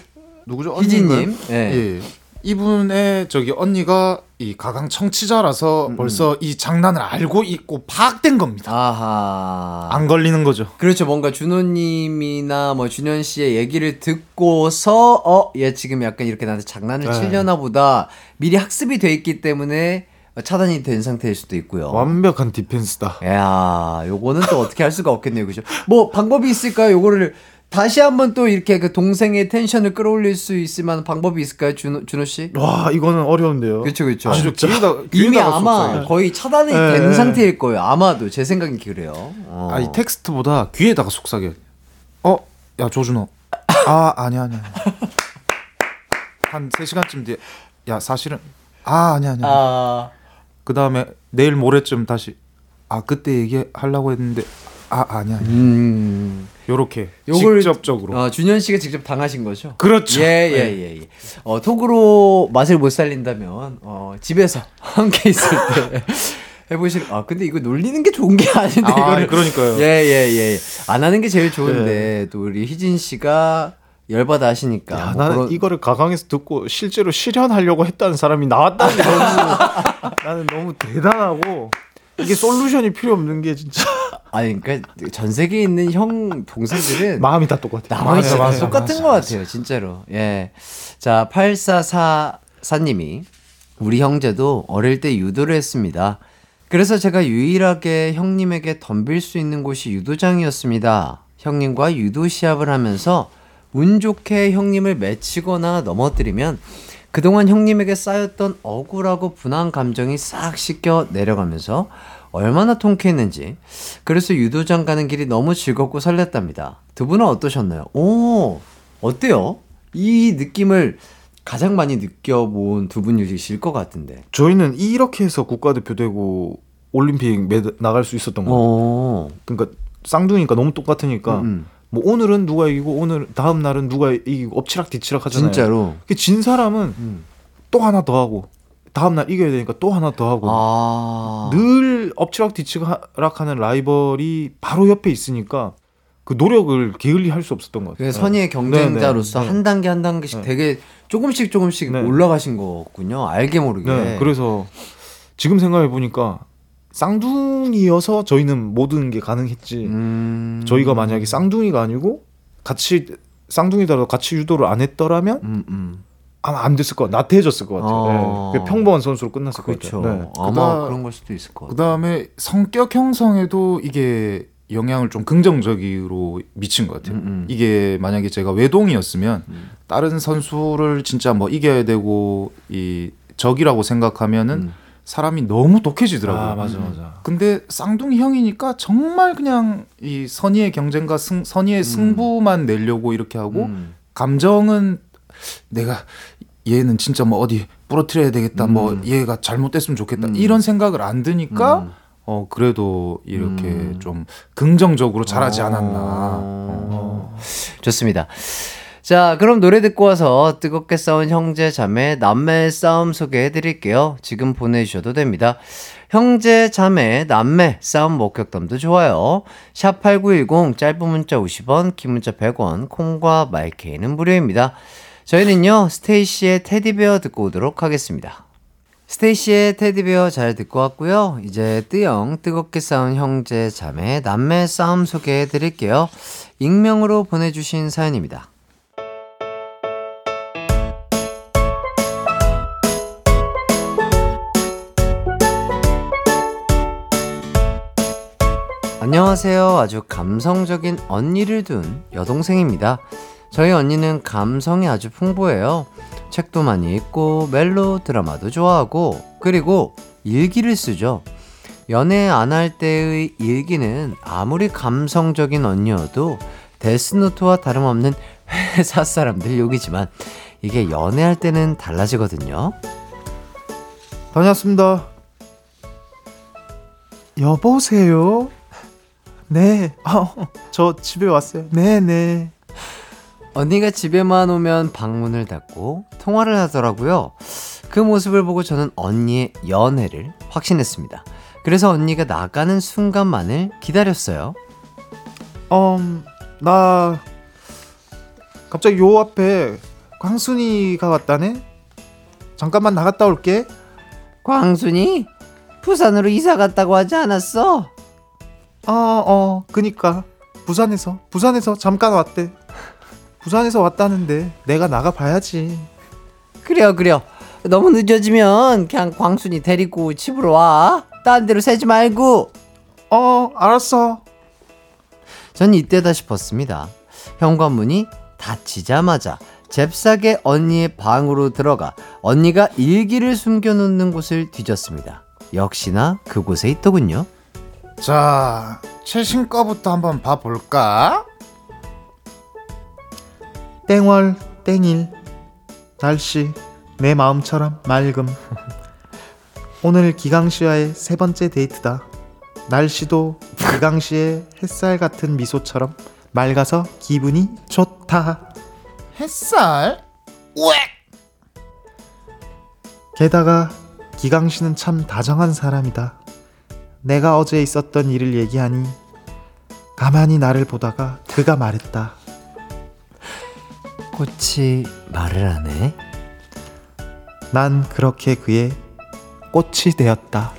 누구죠? 희진님. 예. 예. 이분의 저기 언니가 이 가강 청취자라서 음. 벌써 이 장난을 알고 있고 파악된 겁니다. 아하. 안 걸리는 거죠. 그렇죠. 뭔가 준호님이나 뭐 준현 씨의 얘기를 듣고서 어, 얘 지금 약간 이렇게 나한테 장난을 네. 치려나 보다 미리 학습이 돼 있기 때문에 차단이 된 상태일 수도 있고요. 완벽한 디펜스다. 야, 요거는 또 어떻게 할 수가 없겠네요, 그죠? 뭐 방법이 있을까요? 요거를 다시 한번 또 이렇게 그 동생의 텐션을 끌어올릴 수 있을 만한 방법이 있을까요, 준호, 준호 씨? 와, 이거는 어려운데요. 그렇죠, 그렇죠. 아, 귀에다, 이미 아마 거의 차단이 네. 된 상태일 거예요. 아마도 제 생각이 그래요. 어. 아, 이 텍스트보다 귀에다가 속삭여. 어, 야 조준호. 아, 아니야, 아니야. 한 세 시간쯤 뒤에. 야, 사실은. 아, 아니야, 아니야. 아... 그 다음에 내일 모레쯤 다시. 아, 그때 얘기하려고 했는데. 아, 아니야. 아니야. 음. 요렇게 요걸, 직접적으로 어, 준현 씨가 직접 당하신 거죠? 그렇죠. 예예예. 예, 예, 예. 어, 톡으로 맛을 못 살린다면 어, 집에서 함께 있을 때 해보실. 아 근데 이거 놀리는 게 좋은 게 아닌데 아, 이거를 그러니까요. 예예예. 예, 예. 안 하는 게 제일 좋은데 예. 또 우리 희진 씨가 열받아 하시니까. 야, 뭐 나는 그런... 이거를 가강에서 듣고 실제로 실현하려고 했다는 사람이 나왔다는 게 너무 나는 너무 대단하고 이게 솔루션이 필요 없는 게 진짜. 아니 그러니까 전 세계에 있는 형 동생들은 마음이 다 똑같아요. 나만이 진짜 맞아, 똑같은 맞아, 것 같아요. 맞아. 진짜로. 예. 자, 팔사사사님이 우리 형제도 어릴 때 유도를 했습니다. 그래서 제가 유일하게 형님에게 덤빌 수 있는 곳이 유도장이었습니다. 형님과 유도 시합을 하면서 운 좋게 형님을 맺히거나 넘어뜨리면 그동안 형님에게 쌓였던 억울하고 분한 감정이 싹 씻겨 내려가면서 얼마나 통쾌했는지. 그래서 유도장 가는 길이 너무 즐겁고 설렜답니다. 두 분은 어떠셨나요? 오, 어때요? 이 느낌을 가장 많이 느껴본 두 분이실 것 같은데. 저희는 이렇게 해서 국가대표 되고 올림픽 메달 나갈 수 있었던 거. 그러니까 쌍둥이니까 너무 똑같으니까 음. 뭐 오늘은 누가 이기고 오늘 다음 날은 누가 이기고 엎치락뒤치락 하잖아요. 진짜로. 그 진 사람은 음. 또 하나 더 하고 다음 날 이겨야 되니까 또 하나 더 하고 아. 늘 엎치락뒤치락하는 라이벌이 바로 옆에 있으니까 그 노력을 게을리 할 수 없었던 것 같아요. 선의의 경쟁자로서 네네. 한 단계 한 단계씩 네. 되게 조금씩 조금씩 네. 올라가신 거군요. 알게 모르게. 네. 그래서 지금 생각해 보니까 쌍둥이여서 저희는 모든 게 가능했지. 음... 저희가 만약에 쌍둥이가 아니고 같이 쌍둥이더라도 같이 유도를 안 했더라면 음, 음. 아마 안 됐을 것 같아요. 나태해졌을 것 같아요. 아... 네. 평범한 선수로 끝났을 그렇죠. 것 같아요. 네. 아마 그다... 그런 걸 수도 있을 것 같아요. 그다음에 성격 형성에도 이게 영향을 좀 긍정적으로 미친 것 같아요. 음, 음. 이게 만약에 제가 외동이었으면 음. 다른 선수를 진짜 뭐 이겨야 되고 이 적이라고 생각하면은 음. 사람이 너무 독해지더라고요. 아, 맞아, 맞아. 근데 쌍둥이 형이니까 정말 그냥 이 선의의 경쟁과 승, 선의의 음. 승부만 내려고 이렇게 하고 음. 감정은 내가 얘는 진짜 뭐 어디 부러뜨려야 되겠다, 음. 뭐 얘가 잘못됐으면 좋겠다 음. 이런 생각을 안 드니까 음. 어 그래도 이렇게 음. 좀 긍정적으로 잘하지 않았나. 어. 좋습니다. 자, 그럼 노래 듣고 와서 뜨겁게 싸운 형제 자매 남매의 싸움 소개해드릴게요. 지금 보내주셔도 됩니다. 형제 자매 남매 싸움 목격담도 좋아요. 샵팔구일공 짧은 문자 오십 원, 긴 문자 백 원, 콩과 마이케이는 무료입니다. 저희는요 스테이시의 테디베어 듣고 오도록 하겠습니다. 스테이시의 테디베어 잘 듣고 왔고요. 이제 뜨영 뜨겁게 싸운 형제 자매 남매 싸움 소개해드릴게요. 익명으로 보내주신 사연입니다. 안녕하세요. 아주 감성적인 언니를 둔 여동생입니다. 저희 언니는 감성이 아주 풍부해요. 책도 많이 읽고 멜로 드라마도 좋아하고 그리고 일기를 쓰죠. 연애 안 할 때의 일기는 아무리 감성적인 언니여도 데스노트와 다름없는 회사 사람들 욕이지만 이게 연애할 때는 달라지거든요. 다녀왔습니다. 여보세요? 네, 어, 저 집에 왔어요. 네네. 언니가 집에만 오면 방문을 닫고 통화를 하더라고요. 그 모습을 보고 저는 언니의 연애를 확신했습니다. 그래서 언니가 나가는 순간만을 기다렸어요. 음, 나 갑자기 요 앞에 광순이가 왔다네. 잠깐만 나갔다 올게. 광순이? 부산으로 이사 갔다고 하지 않았어? 아, 어, 그니까 부산에서 부산에서 잠깐 왔대. 부산에서 왔다는데 내가 나가봐야지. 그래요 그래요. 너무 늦어지면 그냥 광순이 데리고 집으로 와. 딴 데로 새지 말고. 어, 알았어. 전 이때다 싶었습니다. 현관문이 닫히자마자 잽싸게 언니의 방으로 들어가 언니가 일기를 숨겨놓는 곳을 뒤졌습니다. 역시나 그곳에 있더군요. 자, 최신 거부터 한번 봐볼까? 땡월 땡일 날씨 내 마음처럼 맑음. 오늘 기강씨와의 세 번째 데이트다. 날씨도 기강씨의 햇살 같은 미소처럼 맑아서 기분이 좋다. 햇살? 우엑! 게다가 기강씨는 참 다정한 사람이다. 내가 어제 있었던 일을 얘기하니 가만히 나를 보다가 그가 말했다. 꽃이 말을 하네. 난 그렇게 그의 꽃이 되었다.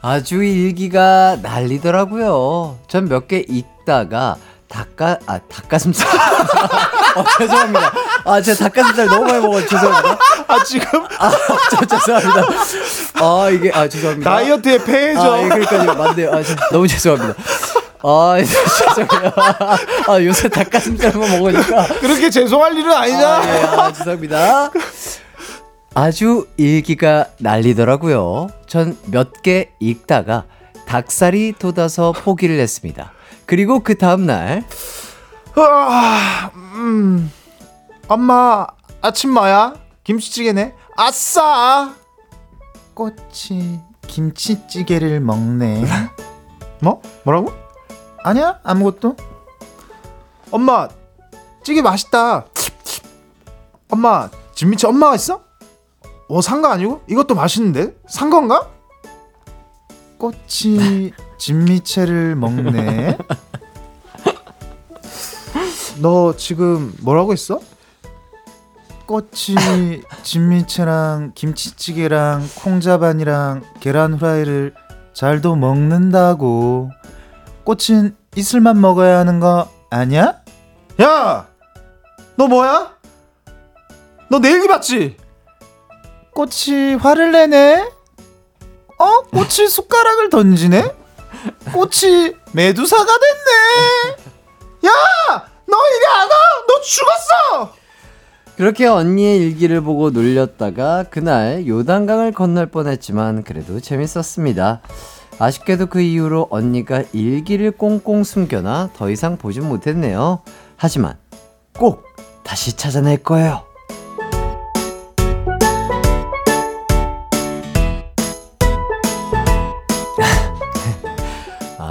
아주 일기가 날리더라고요. 전 몇 개 읽다가 닭가, 아, 닭가슴살. 어, 죄송합니다. 아, 제가 닭가슴살 너무 많이 먹어서 죄송합니다. 아, 지금? 아, 저, 죄송합니다. 아, 이게, 아, 죄송합니다. 다이어트에 폐해죠. 아, 예, 그러니까요. 맞네요. 아, 저, 너무 죄송합니다. 아, 죄송해요. 아, 요새 닭가슴살만 먹으니까. 그렇게 죄송할 일은 아니잖아. 아, 예, 아, 죄송합니다. 아주 일기가 날리더라고요. 전 몇 개 읽다가 닭살이 돋아서 포기를 했습니다. 그리고 그 다음날 아, 음, 엄마 아침마야 김치찌개네. 아싸 꽃이 김치찌개를 먹네. 뭐? 뭐라고? 아니야 아무것도. 엄마 찌개 맛있다. 엄마 진미치 엄마가 있어? 어, 산 거 아니고? 이것도 맛있는데? 산 건가? 꽃이 진미채를 먹네. 너 지금 뭐라고 했어? 꽃이 진미채랑 김치찌개랑 콩자반이랑 계란 후라이를 잘도 먹는다고. 꽃은 이슬만 먹어야 하는 거 아니야? 야! 너 뭐야? 너 내 일기 봤지? 꽃이 화를 내네? 어? 꽃이 숟가락을 던지네? 꽃이 메두사가 됐네? 야! 너 이리 안 와! 너 죽었어! 그렇게 언니의 일기를 보고 놀렸다가 그날 요단강을 건널 뻔했지만 그래도 재밌었습니다. 아쉽게도 그 이후로 언니가 일기를 꽁꽁 숨겨놔 더 이상 보진 못했네요. 하지만 꼭 다시 찾아낼 거예요.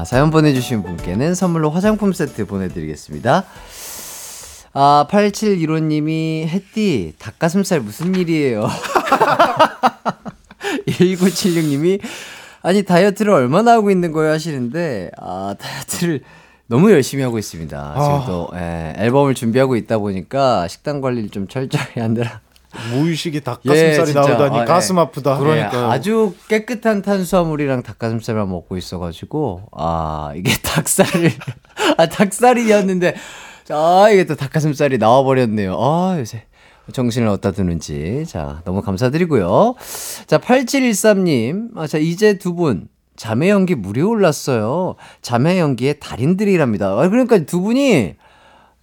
사연 보내주신 분께는 선물로 화장품 세트 보내드리겠습니다. 아, 팔칠일오님이 햇띠 닭가슴살 무슨 일이에요? 일구칠육님이 아니 다이어트를 얼마나 하고 있는 거예요 하시는데 아 다이어트를 너무 열심히 하고 있습니다. 지금 아... 또 예, 앨범을 준비하고 있다 보니까 식단 관리를 좀 철저히 하느라 무의식이 닭가슴살이 예, 나오다니 아, 가슴 예. 아프다. 그러니까 예, 아주 깨끗한 탄수화물이랑 닭가슴살만 먹고 있어가지고 아 이게 닭살을 아 닭살이었는데 아 이게 또 닭가슴살이 나와버렸네요. 아 요새 정신을 어디다 두는지. 자 너무 감사드리고요. 자 팔칠일삼님 아, 자 이제 두 분 자매 연기 무료 올랐어요. 자매 연기의 달인들이랍니다. 아, 그러니까 두 분이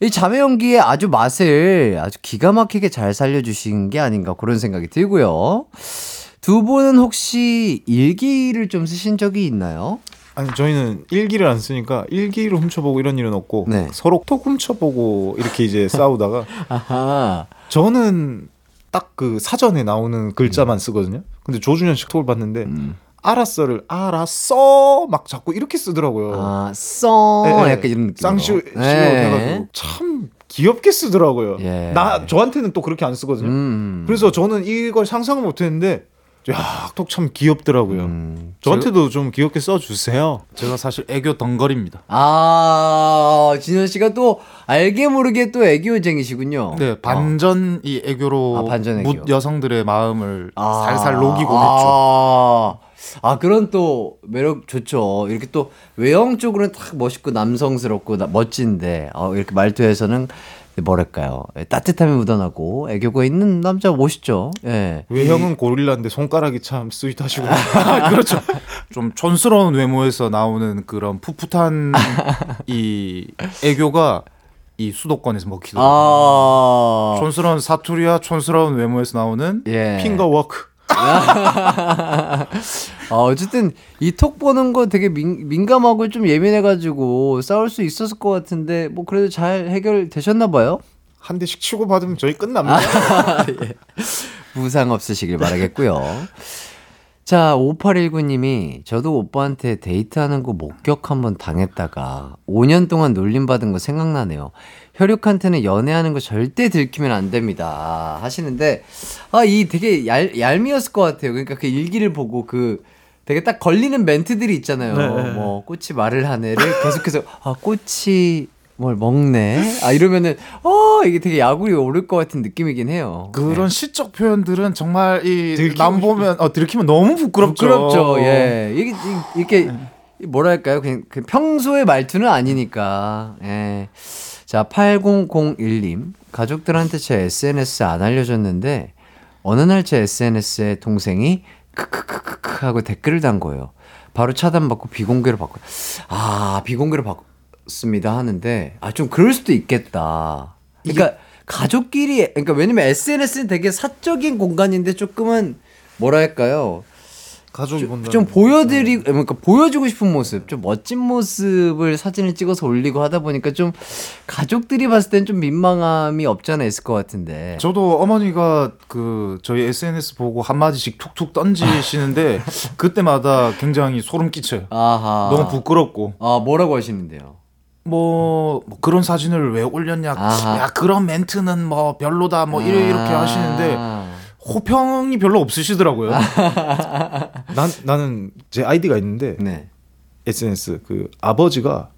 이 자매 연기의 아주 맛을 아주 기가 막히게 잘 살려주신 게 아닌가 그런 생각이 들고요. 두 분은 혹시 일기를 좀 쓰신 적이 있나요? 아니 저희는 일기를 안 쓰니까 일기를 훔쳐보고 이런 일은 없고 네. 서로 톡 훔쳐보고 이렇게 이제 싸우다가 아하. 저는 딱 그 사전에 나오는 글자만 쓰거든요. 근데 조준현 씨 톡을 봤는데 음. 알았어를 알았어 막 자꾸 이렇게 쓰더라고요. 아, 써 네, 약간 이런 느낌. 쌍시로 돼가지고 참 귀엽게 쓰더라고요. 예. 나 저한테는 또 그렇게 안 쓰거든요. 음. 그래서 저는 이걸 상상을 못했는데 야, 톡 참 귀엽더라고요. 음. 저한테도 좀 귀엽게 써주세요. 제가 사실 애교 덩거리입니다. 아, 진현 씨가 또 알게 모르게 또 애교쟁이시군요. 네, 반전 이 애교로 아, 반전 애교. 묻 여성들의 마음을 아. 살살 녹이고 있죠. 아 그런 또 매력 좋죠. 이렇게 또 외형 쪽으로는 딱 멋있고 남성스럽고 나, 멋진데 어, 이렇게 말투에서는 뭐랄까요 따뜻함이 묻어나고 애교가 있는 남자 멋있죠. 예. 외형은 고릴라인데 손가락이 참 스윗하시고 그렇죠. 좀 촌스러운 외모에서 나오는 그런 풋풋한 이 애교가 이 수도권에서 먹히더라고요. 아~ 촌스러운 사투리와 촌스러운 외모에서 나오는 예. 핑거워크. 어, 어쨌든 이 톡 보는 거 되게 민, 민감하고 좀 예민해가지고 싸울 수 있었을 것 같은데 뭐 그래도 잘 해결되셨나 봐요. 한 대씩 치고 받으면 저희 끝납니다. 아, 예. 부상 없으시길 바라겠고요. 자 오팔일구님이 저도 오빠한테 데이트하는 거 목격 한번 당했다가 오 년 동안 놀림받은 거 생각나네요. 혈육한테는 연애하는 거 절대 들키면 안 됩니다 하시는데 아 이 되게 얄, 얄미웠을 것 같아요. 그러니까 그 일기를 보고 그 되게 딱 걸리는 멘트들이 있잖아요. 네. 뭐 꽃이 말을 하네를 계속해서 아 꽃이 뭘 먹네? 아 이러면은 어 이게 되게 야구리 오를 것 같은 느낌이긴 해요. 그런 네. 시적 표현들은 정말 이 남 보면 어 들키면 너무 부끄럽죠. 부끄럽죠. 예 이게 이렇게 뭐랄까요? 그냥 그 평소의 말투는 아니니까. 예. 자 팔공공일님 가족들한테 제 에스엔에스 안 알려줬는데 어느 날 제 에스엔에스에 동생이 크크크크크 하고 댓글을 단 거예요. 바로 차단받고 비공개로 바꿔. 아 비공개로 바꿔. 습니다 하는데 아 좀 그럴 수도 있겠다. 그러니까 가족끼리, 그러니까 왜냐면 에스엔에스는 되게 사적인 공간인데 조금은 뭐랄까요? 가족이 본다. 좀 보여드리, 그러니까 보여주고 싶은 모습, 좀 멋진 모습을 사진을 찍어서 올리고 하다 보니까 좀 가족들이 봤을 땐 좀 민망함이 없지 않아 있을 것 같은데. 저도 어머니가 그 저희 에스엔에스 보고 한 마디씩 툭툭 던지시는데 그때마다 굉장히 소름 끼쳐요. 아하. 너무 부끄럽고. 아, 뭐라고 하시는데요? 뭐, 뭐 그런 사진을 왜 올렸냐? 아하. 야, 그런 멘트는 뭐 별로다. 뭐 이렇게 이렇게 하시는데. 호평이 별로 없으시더라고요. 난 나는 제 아이디가 있는데 네. 에스엔에스 그 아버지가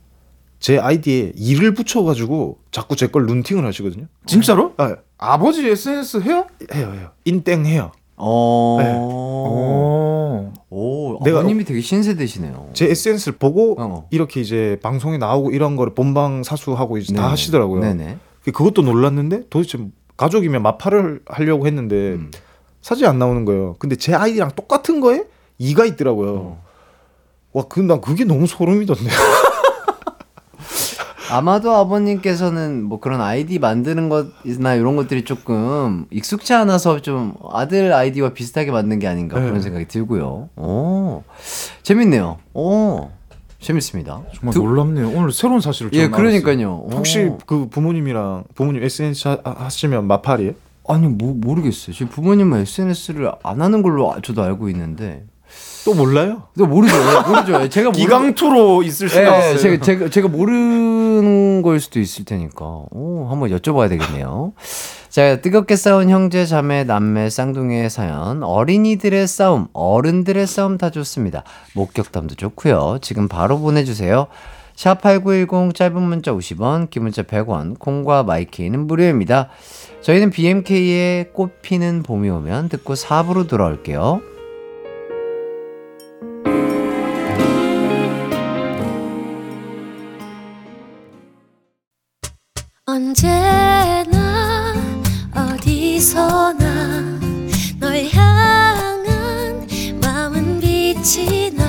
제 아이디에 일을 붙여가지고 자꾸 제 걸 룬팅을 하시거든요. 진짜로? 네. 아버지 에스엔에스 해요? 해요, 해요. 인땡 해요. 어. 네. 오. 오. 내가 아버님이 되게 신세대시네요. 제 에스엔에스를 보고 어. 이렇게 이제 방송에 나오고 이런 거를 본방 사수하고 이제 네. 다 하시더라고요. 네네. 그것도 놀랐는데 도대체. 가족이면 마파를 하려고 했는데 음. 사진이 안 나오는 거예요. 근데 제 아이랑 똑같은 거에 이가 있더라고요. 어. 와, 그, 난 그게 너무 소름이던데. 아마도 아버님께서는 뭐 그런 아이디 만드는 것이나 이런 것들이 조금 익숙치 않아서 좀 아들 아이디와 비슷하게 만든 게 아닌가 네. 그런 생각이 들고요. 오, 재밌네요. 오. 재밌습니다. 정말 두... 놀랍네요. 오늘 새로운 사실을 예, 그러니까요. 알았어요. 혹시 오. 그 부모님이랑 부모님 에스엔에스 하, 하시면 마팔이에요? 아니, 뭐 모르겠어요. 지금 부모님은 에스엔에스를 안 하는 걸로 저도 알고 있는데 또 몰라요? 또 모르죠. 모르죠. 제가 기강투로 있을 수가 있어요. 예, 제가 제가 제가 모르는 걸 수도 있을 테니까. 오, 한번 여쭤봐야 되겠네요. 자, 뜨겁게 싸운 형제, 자매, 남매, 쌍둥이의 사연, 어린이들의 싸움, 어른들의 싸움 다 좋습니다. 목격담도 좋고요. 지금 바로 보내주세요. 샵팔구일공 짧은 문자 오십 원, 긴 문자 백 원, 콩과 마이케이는 무료입니다. 저희는 비엠케이의 꽃피는 봄이 오면 듣고 사 부로 돌아올게요. 언제나 어디서나 널 향한 마음은 빛이 나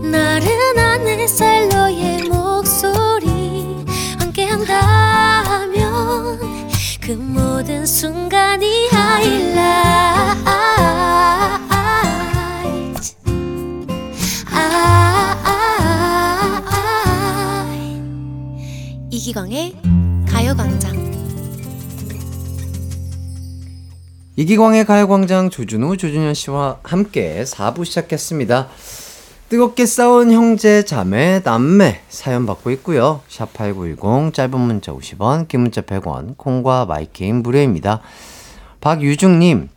나른한 햇살 너의 목소리 함께한다면 그 모든 순간이 하이라이트 이기광의 가요광장 이기광의 가요광장 조준호, 조준현 씨와 함께 사 부 시작했습니다. 뜨겁게 싸운 형제, 자매, 남매 사연 받고 있고요. 샵팔구일공 짧은 문자 오십 원, 긴 문자 백 원, 콩과 마이게임 무료입니다. 박유중님,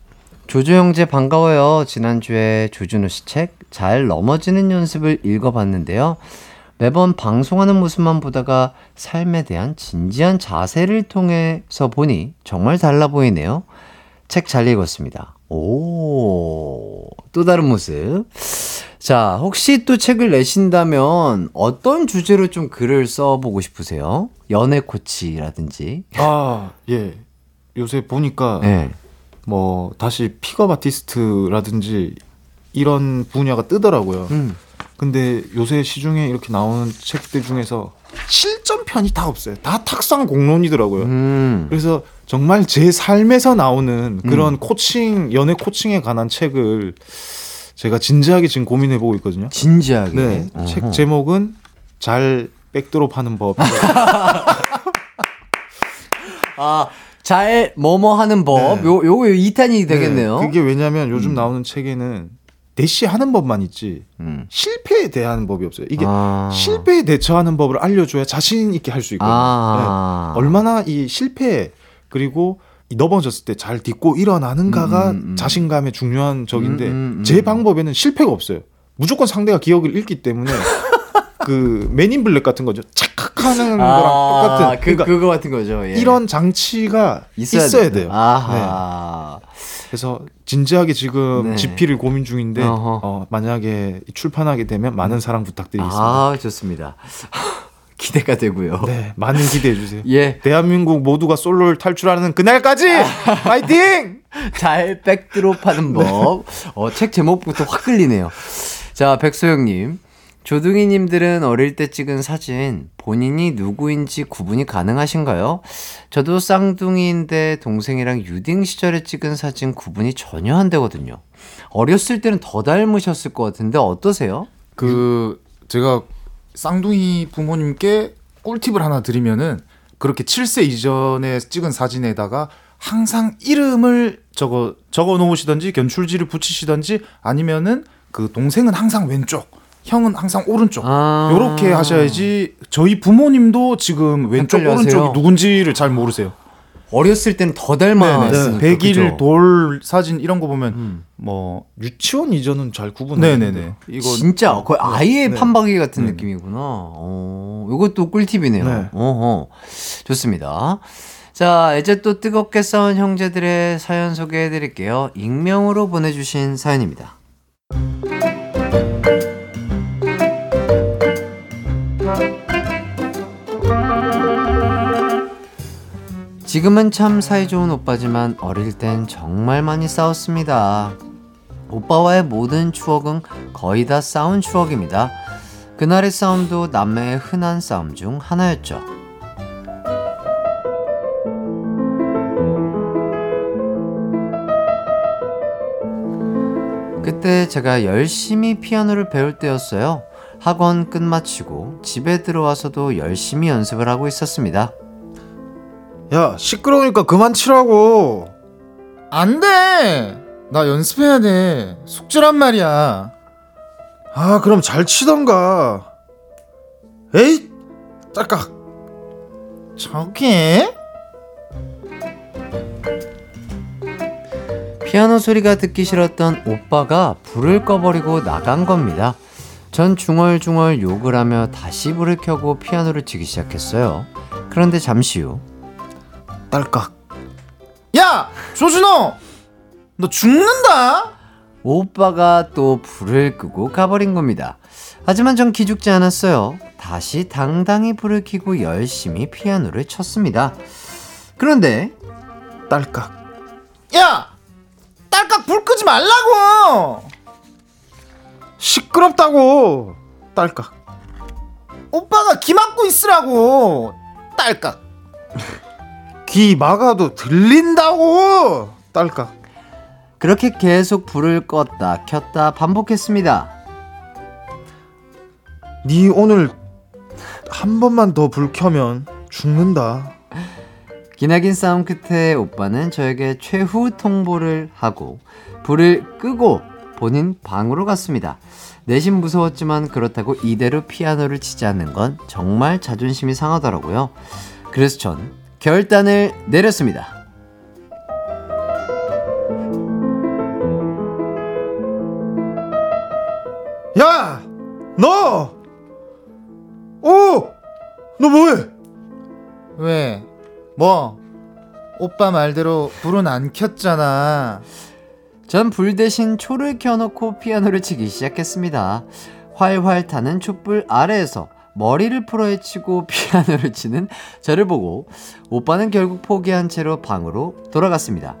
조조 형제 반가워요. 지난주에 조준호 씨 책 잘 넘어지는 연습을 읽어봤는데요. 매번 방송하는 모습만 보다가 삶에 대한 진지한 자세를 통해서 보니 정말 달라 보이네요. 책 잘 읽었습니다. 오, 또 다른 모습. 자, 혹시 또 책을 내신다면 어떤 주제로 좀 글을 써보고 싶으세요? 연애 코치라든지. 아, 예. 요새 보니까 네. 뭐 다시 픽업 아티스트라든지 이런 분야가 뜨더라고요. 음. 근데 요새 시중에 이렇게 나오는 책들 중에서 실전편이 다 없어요. 다 탁상공론이더라고요. 음. 그래서 정말 제 삶에서 나오는 그런 음. 코칭, 연애 코칭에 관한 책을 제가 진지하게 지금 고민해보고 있거든요. 진지하게? 네. 어허. 책 제목은 잘 백드롭하는 법. 아, 잘 뭐뭐 하는 법. 네. 요, 요거 이 탄이 되겠네요. 네. 그게 왜냐면 요즘 음. 나오는 책에는 대시하는 법만 있지 음. 실패에 대한 법이 없어요. 이게 아. 실패에 대처하는 법을 알려줘야 자신 있게 할 수 있거든요. 아. 네. 얼마나 이 실패 그리고 넘어졌을 때 잘 딛고 일어나는가가 음, 음. 자신감의 중요한 적인데 음, 음, 제 방법에는 실패가 없어요. 무조건 상대가 기억을 잃기 때문에 그 맨인블랙 같은 거죠. 착각하는 아, 거랑 똑같은 그, 그러니까 그거 같은 거죠. 예. 이런 장치가 있어야, 있어야 돼요. 아하. 네. 그래서 진지하게 지금 네. 지필을 고민 중인데 어, 만약에 출판하게 되면 많은 사랑 부탁드리겠습니다. 아, 좋습니다. 기대가 되고요. 네, 많은 기대해 주세요. 예, 대한민국 모두가 솔로를 탈출하는 그날까지 파이팅! 잘 백드롭하는 법. 네. 어, 책 제목부터 확 끌리네요. 자, 백소영님, 조둥이님들은 어릴 때 찍은 사진 본인이 누구인지 구분이 가능하신가요? 저도 쌍둥이인데 동생이랑 유딩 시절에 찍은 사진 구분이 전혀 안 되거든요. 어렸을 때는 더 닮으셨을 것 같은데 어떠세요? 그 제가 쌍둥이 부모님께 꿀팁을 하나 드리면은 그렇게 일곱 세 이전에 찍은 사진에다가 항상 이름을 적어 적어 놓으시던지 견출지를 붙이시던지 아니면은 그 동생은 항상 왼쪽 형은 항상 오른쪽 요렇게 아~ 하셔야지 저희 부모님도 지금 왼쪽 오른쪽이 누군지를 잘 모르세요. 어렸을 때는 더 닮아왔으니까 백일 그죠? 돌 사진 이런 거 보면 음. 뭐 유치원 이전은 잘 구분해요. 이거 진짜 거의 아예 네. 판박이 같은 네네. 느낌이구나. 어, 이것도 꿀팁이네요. 네. 어허. 좋습니다. 자, 이제 또 뜨겁게 싸운 형제들의 사연 소개해드릴게요. 익명으로 보내주신 사연입니다. 지금은 참 사이좋은 오빠지만 어릴 땐 정말 많이 싸웠습니다. 오빠와의 모든 추억은 거의 다 싸운 추억입니다. 그날의 싸움도 남매의 흔한 싸움 중 하나였죠. 그때 제가 열심히 피아노를 배울 때였어요. 학원 끝마치고 집에 들어와서도 열심히 연습을 하고 있었습니다. 야, 시끄러우니까 그만 치라고. 안 돼. 나 연습해야 돼. 숙제란 말이야. 아, 그럼 잘 치던가. 에이, 딸깍. 저게? 피아노 소리가 듣기 싫었던 오빠가 불을 꺼버리고 나간 겁니다. 전 중얼중얼 욕을 하며 다시 불을 켜고 피아노를 치기 시작했어요. 그런데 잠시 후 딸깍. 야! 조준호! 너 죽는다! 오빠가 또 불을 끄고 가버린 겁니다. 하지만 전 기죽지 않았어요. 다시 당당히 불을 켜고 열심히 피아노를 쳤습니다. 그런데 딸깍. 야! 딸깍 불 끄지 말라고! 시끄럽다고! 딸깍. 오빠가 귀 막고 있으라고! 딸깍. 귀 막아도 들린다고! 딸깍. 그렇게 계속 불을 껐다 켰다 반복했습니다. 니 오늘 한 번만 더 불 켜면 죽는다. 기나긴 싸움 끝에 오빠는 저에게 최후 통보를 하고 불을 끄고 본인 방으로 갔습니다. 내심 무서웠지만 그렇다고 이대로 피아노를 치지 않는 건 정말 자존심이 상하더라고요. 그래서 전 결단을 내렸습니다. 야! 너! 오! 너 뭐해? 왜? 뭐? 오빠 말대로 불은 안 켰잖아. 전 불 대신 초를 켜놓고 피아노를 치기 시작했습니다. 활활 타는 촛불 아래에서 머리를 풀어헤치고 피아노를 치는 저를 보고 오빠는 결국 포기한 채로 방으로 돌아갔습니다.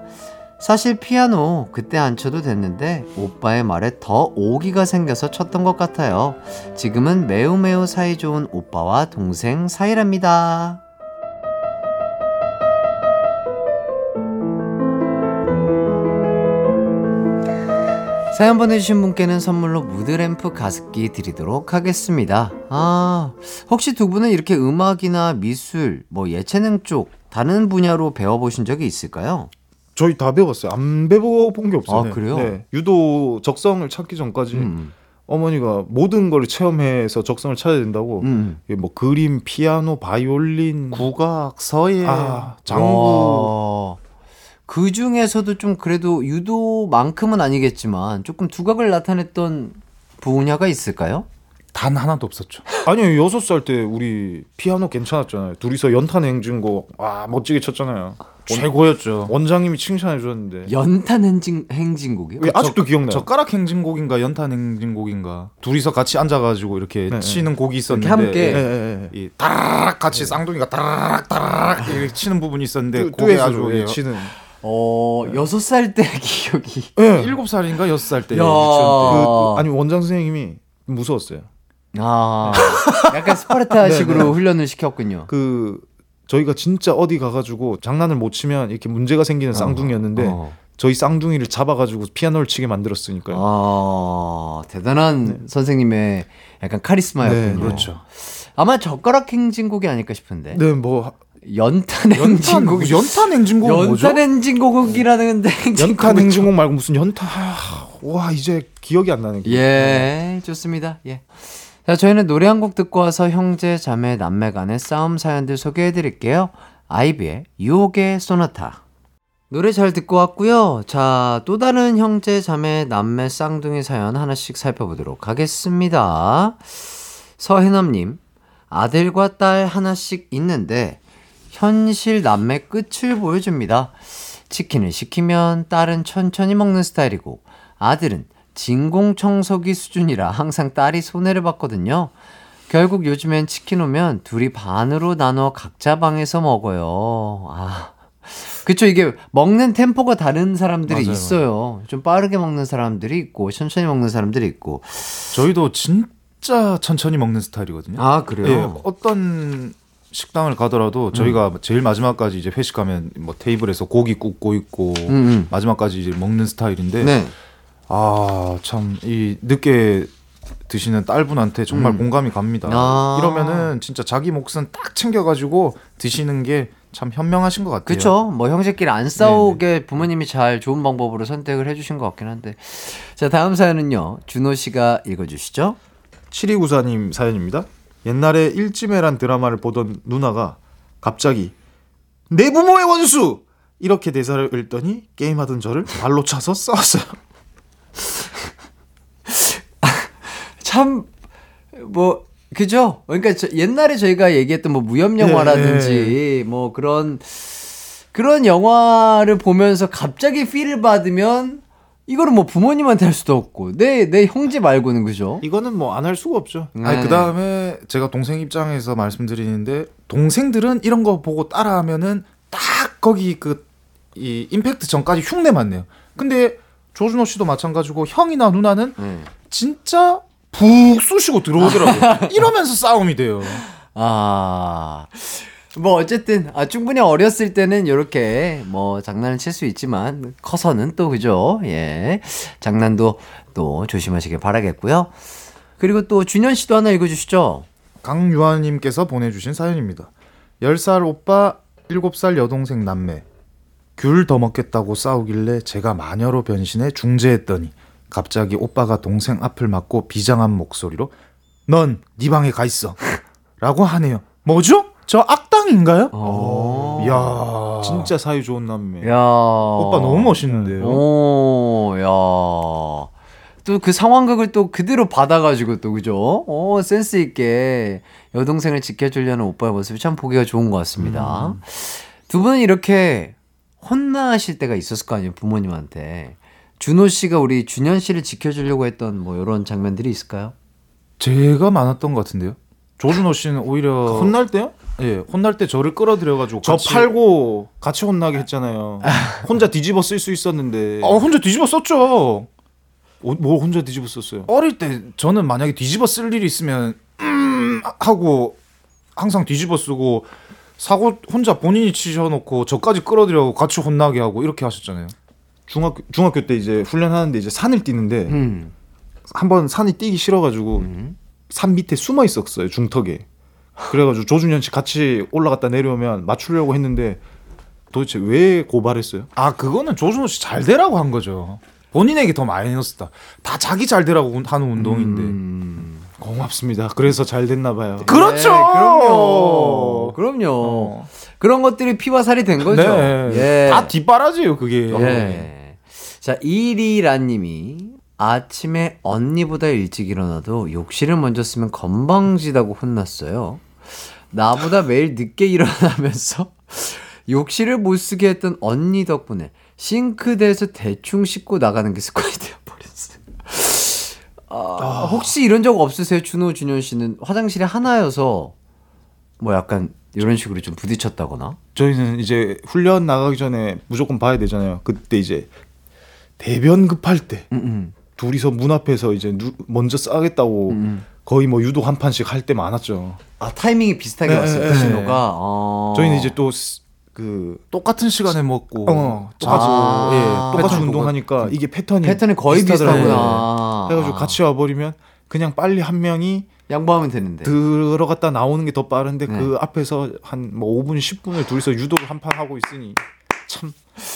사실 피아노 그때 안 쳐도 됐는데 오빠의 말에 더 오기가 생겨서 쳤던 것 같아요. 지금은 매우 매우 사이좋은 오빠와 동생 사이랍니다. 사연 보내주신 분께는 선물로 무드램프 가습기 드리도록 하겠습니다. 아, 혹시 두 분은 이렇게 음악이나 미술, 뭐 예체능 쪽 다른 분야로 배워보신 적이 있을까요? 저희 다 배웠어요. 안 배워본 게 없어요. 아, 그래요? 네. 유도 적성을 찾기 전까지 음. 어머니가 모든 걸 체험해서 적성을 찾아야 된다고 음. 뭐 그림, 피아노, 바이올린, 국악, 서예, 아, 장구... 와. 그 중에서도 좀 그래도 유도만큼은 아니겠지만 조금 두각을 나타냈던 분야가 있을까요? 단 하나도 없었죠. 아니요, 여섯 살 때 우리 피아노 괜찮았잖아요. 둘이서 연탄 행진 거 와, 멋지게 쳤잖아요. 원, 최고였죠. 원장님이 칭찬해 주셨는데. 연탄 행진, 행진곡이요? 예, 아직도 저, 기억나요. 젓가락 행진곡인가 연탄 행진곡인가 둘이서 같이 앉아가지고 이렇게 네, 치는 곡이 있었는데 함께 네, 네. 다락 같이 네. 쌍둥이가 다락 다락 이렇게 치는 부분이 있었는데 곡에 아주 예, 치는 어, 여섯 살 때 기억이. 네. 일곱 살인가 여섯 살 때. 그, 아니, 원장 선생님이 무서웠어요. 아, 약간 스파르타식으로 훈련을 시켰군요. 그 저희가 진짜 어디 가가지고 장난을 못 치면 이렇게 문제가 생기는 쌍둥이였는데 어, 어. 저희 쌍둥이를 잡아가지고 피아노를 치게 만들었으니까요. 아, 대단한 네. 선생님의 약간 카리스마였군요. 네, 그렇죠. 아마 젓가락 행진곡이 아닐까 싶은데. 네, 뭐 연탄 행진곡. 연탄 행진곡 뭐죠? 연탄 행진곡이라는데 연탄 행진곡 말고 무슨 연탄? 와, 이제 기억이 안 나네. 예, 좋습니다. 예. 자, 저희는 노래 한 곡 듣고 와서 형제, 자매, 남매 간의 싸움 사연들 소개해드릴게요. 아이비의 유혹의 소나타. 노래 잘 듣고 왔고요. 자, 또 다른 형제, 자매, 남매, 쌍둥이 사연 하나씩 살펴보도록 하겠습니다. 서혜남님, 아들과 딸 하나씩 있는데 현실 남매 끝을 보여줍니다. 치킨을 시키면 딸은 천천히 먹는 스타일이고 아들은 진공청소기 수준이라 항상 딸이 손해를 봤거든요. 결국 요즘엔 치킨 오면 둘이 반으로 나눠 각자 방에서 먹어요. 아, 그쵸. 이게 먹는 템포가 다른 사람들이 맞아요. 있어요. 좀 빠르게 먹는 사람들이 있고 천천히 먹는 사람들이 있고. 저희도 진짜 천천히 먹는 스타일이거든요. 아, 그래요? 예, 어떤 식당을 가더라도 저희가 음. 제일 마지막까지 이제 회식하면 뭐 테이블에서 고기 굽고 있고 음음. 마지막까지 이제 먹는 스타일인데 네. 아, 참, 이 늦게 드시는 딸분한테 정말 음. 공감이 갑니다. 아. 이러면은 진짜 자기 몫은 딱 챙겨가지고 드시는 게 참 현명하신 것 같아요. 그렇죠. 뭐 형제끼리 안 싸우게 네네. 부모님이 잘 좋은 방법으로 선택을 해주신 것 같긴 한데. 자, 다음 사연은요. 준호 씨가 읽어주시죠. 칠이구사님 사연입니다. 옛날에 일지매란 드라마를 보던 누나가 갑자기 내 부모의 원수! 이렇게 대사를 읽더니 게임하던 저를 발로 차서 싸웠어요. 참, 뭐, 그죠? 그러니까 저, 옛날에 저희가 얘기했던 뭐 무협영화라든지 네. 뭐 그런, 그런 영화를 보면서 갑자기 필을 받으면 이거는 뭐 부모님한테 할 수도 없고, 내, 내 형제 말고는 그죠? 이거는 뭐 안 할 수가 없죠. 네. 아니, 그 다음에 제가 동생 입장에서 말씀드리는데, 동생들은 이런 거 보고 따라하면은 딱 거기 그, 이 임팩트 전까지 흉내 맞네요. 근데 조준호 씨도 마찬가지고 형이나 누나는 음. 진짜 푹 쑤시고 들어오더라고요. 이러면서 싸움이 돼요. 아, 뭐 어쨌든 아, 충분히 어렸을 때는 이렇게 뭐 장난을 칠 수 있지만 커서는 또 그죠. 예, 장난도 또 조심하시길 바라겠고요. 그리고 또 준현 씨도 하나 읽어주시죠. 강유아님께서 보내주신 사연입니다. 열 살 오빠, 일곱 살 여동생 남매. 귤 더 먹겠다고 싸우길래 제가 마녀로 변신해 중재했더니 갑자기 오빠가 동생 앞을 막고 비장한 목소리로 넌 네 방에 가 있어 라고 하네요. 뭐죠? 저 악당인가요? 오. 야, 진짜 사이 좋은 남매. 야. 오빠 너무 멋있는데요. 오, 야. 또 그 상황극을 또 그대로 받아가지고 또 그죠? 어, 센스 있게 여동생을 지켜주려는 오빠의 모습이 참 보기가 좋은 것 같습니다. 음. 두 분은 이렇게 혼나실 때가 있었을 거 아니에요, 부모님한테. 준호 씨가 우리 준현 씨를 지켜주려고 했던 뭐 이런 장면들이 있을까요? 제가 많았던 것 같은데요. 조준호 씨는 오히려 그 혼날 때요? 예, 혼날 때 저를 끌어들여가지고 저 같이... 팔고 같이 혼나게 했잖아요. 혼자 뒤집어 쓸 수 있었는데. 아, 혼자 뒤집어 썼죠. 어, 뭐 혼자 뒤집어 썼어요? 어릴 때 저는 만약에 뒤집어 쓸 일이 있으면 음 하고 항상 뒤집어 쓰고. 사고 혼자 본인이 치셔놓고 저까지 끌어들여고 같이 혼나게 하고 이렇게 하셨잖아요. 중학교 중학교 때 이제 훈련하는데 이제 산을 뛰는데 음. 한번 산이 뛰기 싫어가지고 음. 산 밑에 숨어 있었어요, 중턱에. 그래가지고 조준현 씨 같이 올라갔다 내려오면 맞추려고 했는데 도대체 왜 고발했어요? 아, 그거는 조준호 씨 잘 되라고 한 거죠. 본인에게 더 마이너스다. 다 자기 잘 되라고 하는 운동인데. 음. 고맙습니다. 그래서 잘 됐나 봐요. 네, 그렇죠. 그럼요. 그럼요. 어. 그런 것들이 피와 살이 된 거죠. 네. 예. 다 뒷바라지예요, 그게. 예. 자, 이리라 님이 아침에 언니보다 일찍 일어나도 욕실을 먼저 쓰면 건방지다고 혼났어요. 나보다 매일 늦게 일어나면서 욕실을 못 쓰게 했던 언니 덕분에 싱크대에서 대충 씻고 나가는 게 습관이 되어버렸어요. 아, 혹시 이런 적 없으세요? 준호, 준현 씨는 화장실에 하나여서 뭐 약간 이런 식으로 좀 부딪혔다거나? 저희는 이제 훈련 나가기 전에 무조건 봐야 되잖아요. 그때 이제 대변 급할 때 음, 음. 둘이서 문 앞에서 이제 누, 먼저 싸겠다고 음, 음. 거의 뭐 유독 한 판씩 할 때 많았죠. 아 타이밍이 비슷하게 네, 왔어요. 네, 신호가. 아. 저희는 이제 또 그 똑같은 시간에 먹고 어, 똑같이 아. 예, 똑같이 운동하니까 똑같... 이게 패턴이 패턴이 거의 비슷하구나. 그래가지고 아. 같이 와버리면 그냥 빨리 한 명이 양보하면 되는데 들어갔다 나오는 게 더 빠른데 네. 그 앞에서 한 뭐 오 분 십 분을 둘이서 유독 한 판 하고 있으니 참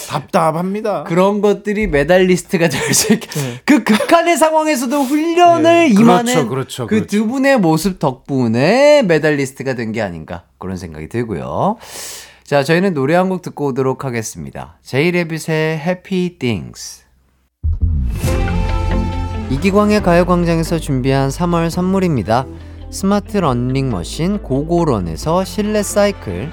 답답합니다. 그런 것들이 메달리스트가 될 수 있게 네. 그 극한의 상황에서도 훈련을 네. 임하는 그렇죠, 그렇죠, 그 두 그렇죠. 분의 모습 덕분에 메달리스트가 된 게 아닌가 그런 생각이 들고요. 자, 저희는 노래 한 곡 듣고 오도록 하겠습니다. 제이레빗의 Happy Things. 이기광의 가요광장에서 준비한 삼월 선물입니다. 스마트 러닝머신 고고런에서 실내 사이클,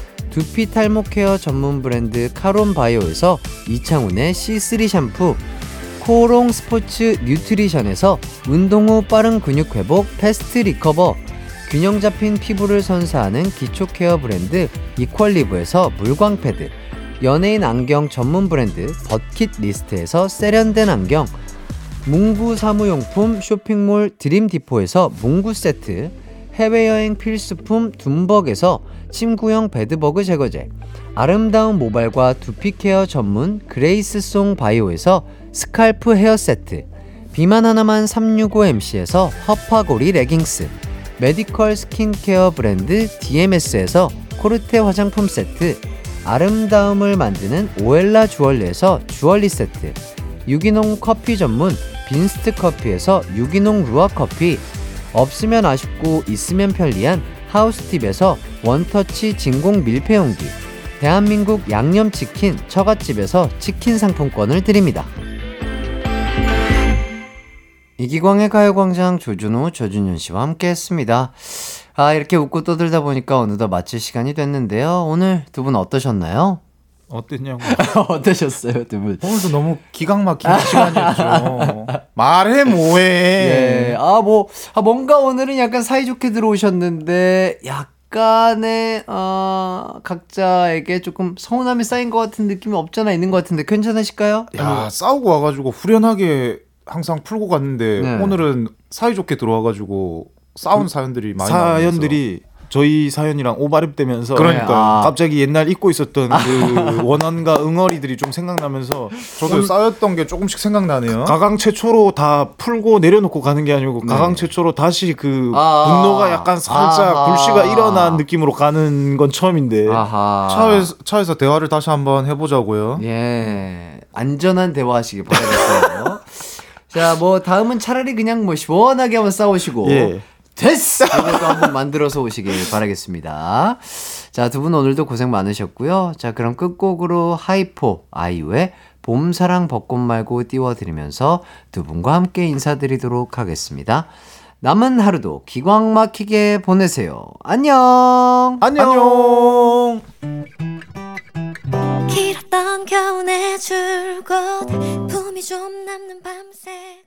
두피 탈모 케어 전문 브랜드 카론바이오에서 이창훈의 씨쓰리 샴푸, 코오롱 스포츠 뉴트리션에서 운동 후 빠른 근육 회복 패스트 리커버, 균형 잡힌 피부를 선사하는 기초 케어 브랜드 이퀄리브에서 물광 패드, 연예인 안경 전문 브랜드 버킷 리스트에서 세련된 안경, 문구 사무용품 쇼핑몰 드림디포에서 문구 세트, 해외여행 필수품 둠벅에서 침구형 베드버그 제거제, 아름다운 모발과 두피케어 전문 그레이스송 바이오에서 스칼프 헤어세트, 비만 하나만 삼육오 엠씨에서 허파고리 레깅스, 메디컬 스킨케어 브랜드 디엠에스에서 코르테 화장품 세트, 아름다움을 만드는 오엘라 주얼리에서 주얼리 세트, 유기농 커피 전문 빈스트 커피에서 유기농 루아 커피, 없으면 아쉽고 있으면 편리한 하우스팁에서 원터치 진공 밀폐용기, 대한민국 양념치킨 처갓집에서 치킨 상품권을 드립니다. 이기광의 가요광장 조준호, 조준현씨와 함께했습니다. 아 이렇게 웃고 떠들다 보니까 어느덧 마칠 시간이 됐는데요. 오늘 두 분 어떠셨나요? 어땠냐고. 어떠셨어요, 두 분? 오늘도 너무 기강 막힌 시간이었죠. 말해 뭐해. 예. 아, 뭐, 아, 뭔가 오늘은 약간 사이좋게 들어오셨는데, 약간의, 어, 각자에게 조금 서운함이 쌓인 것 같은 느낌이 없잖아, 있는 것 같은데, 괜찮으실까요? 야, 싸우고 와가지고 후련하게 항상 풀고 갔는데, 네. 오늘은 사이좋게 들어와가지고, 싸운 사연들이 많이 나와서 사연들이, 저희 사연이랑 오버랩되면서 그러니까 아. 갑자기 옛날 잊고 있었던 그 원한과 응어리들이 좀 생각나면서 저도 쌓였던 게 조금씩 생각나네요. 가강 최초로 다 풀고 내려놓고 가는 게 아니고 네. 가강 최초로 다시 그 아. 분노가 약간 살짝 아하. 불씨가 일어난 느낌으로 가는 건 처음인데 차에서, 차에서 대화를 다시 한번 해보자고요. 예, 안전한 대화하시길 바라겠어요. 자, 뭐 다음은 차라리 그냥 뭐 시원하게 한번 싸우시고 예. 됐어! 이것도 한번 만들어서 오시길 바라겠습니다. 자, 두 분 오늘도 고생 많으셨고요. 자, 그럼 끝곡으로 하이포 아이유의 봄사랑 벚꽃 말고 띄워드리면서 두 분과 함께 인사드리도록 하겠습니다. 남은 하루도 기광 막히게 보내세요. 안녕! 안녕! 길었던 겨우내 줄곧 품이 좀 남는 밤새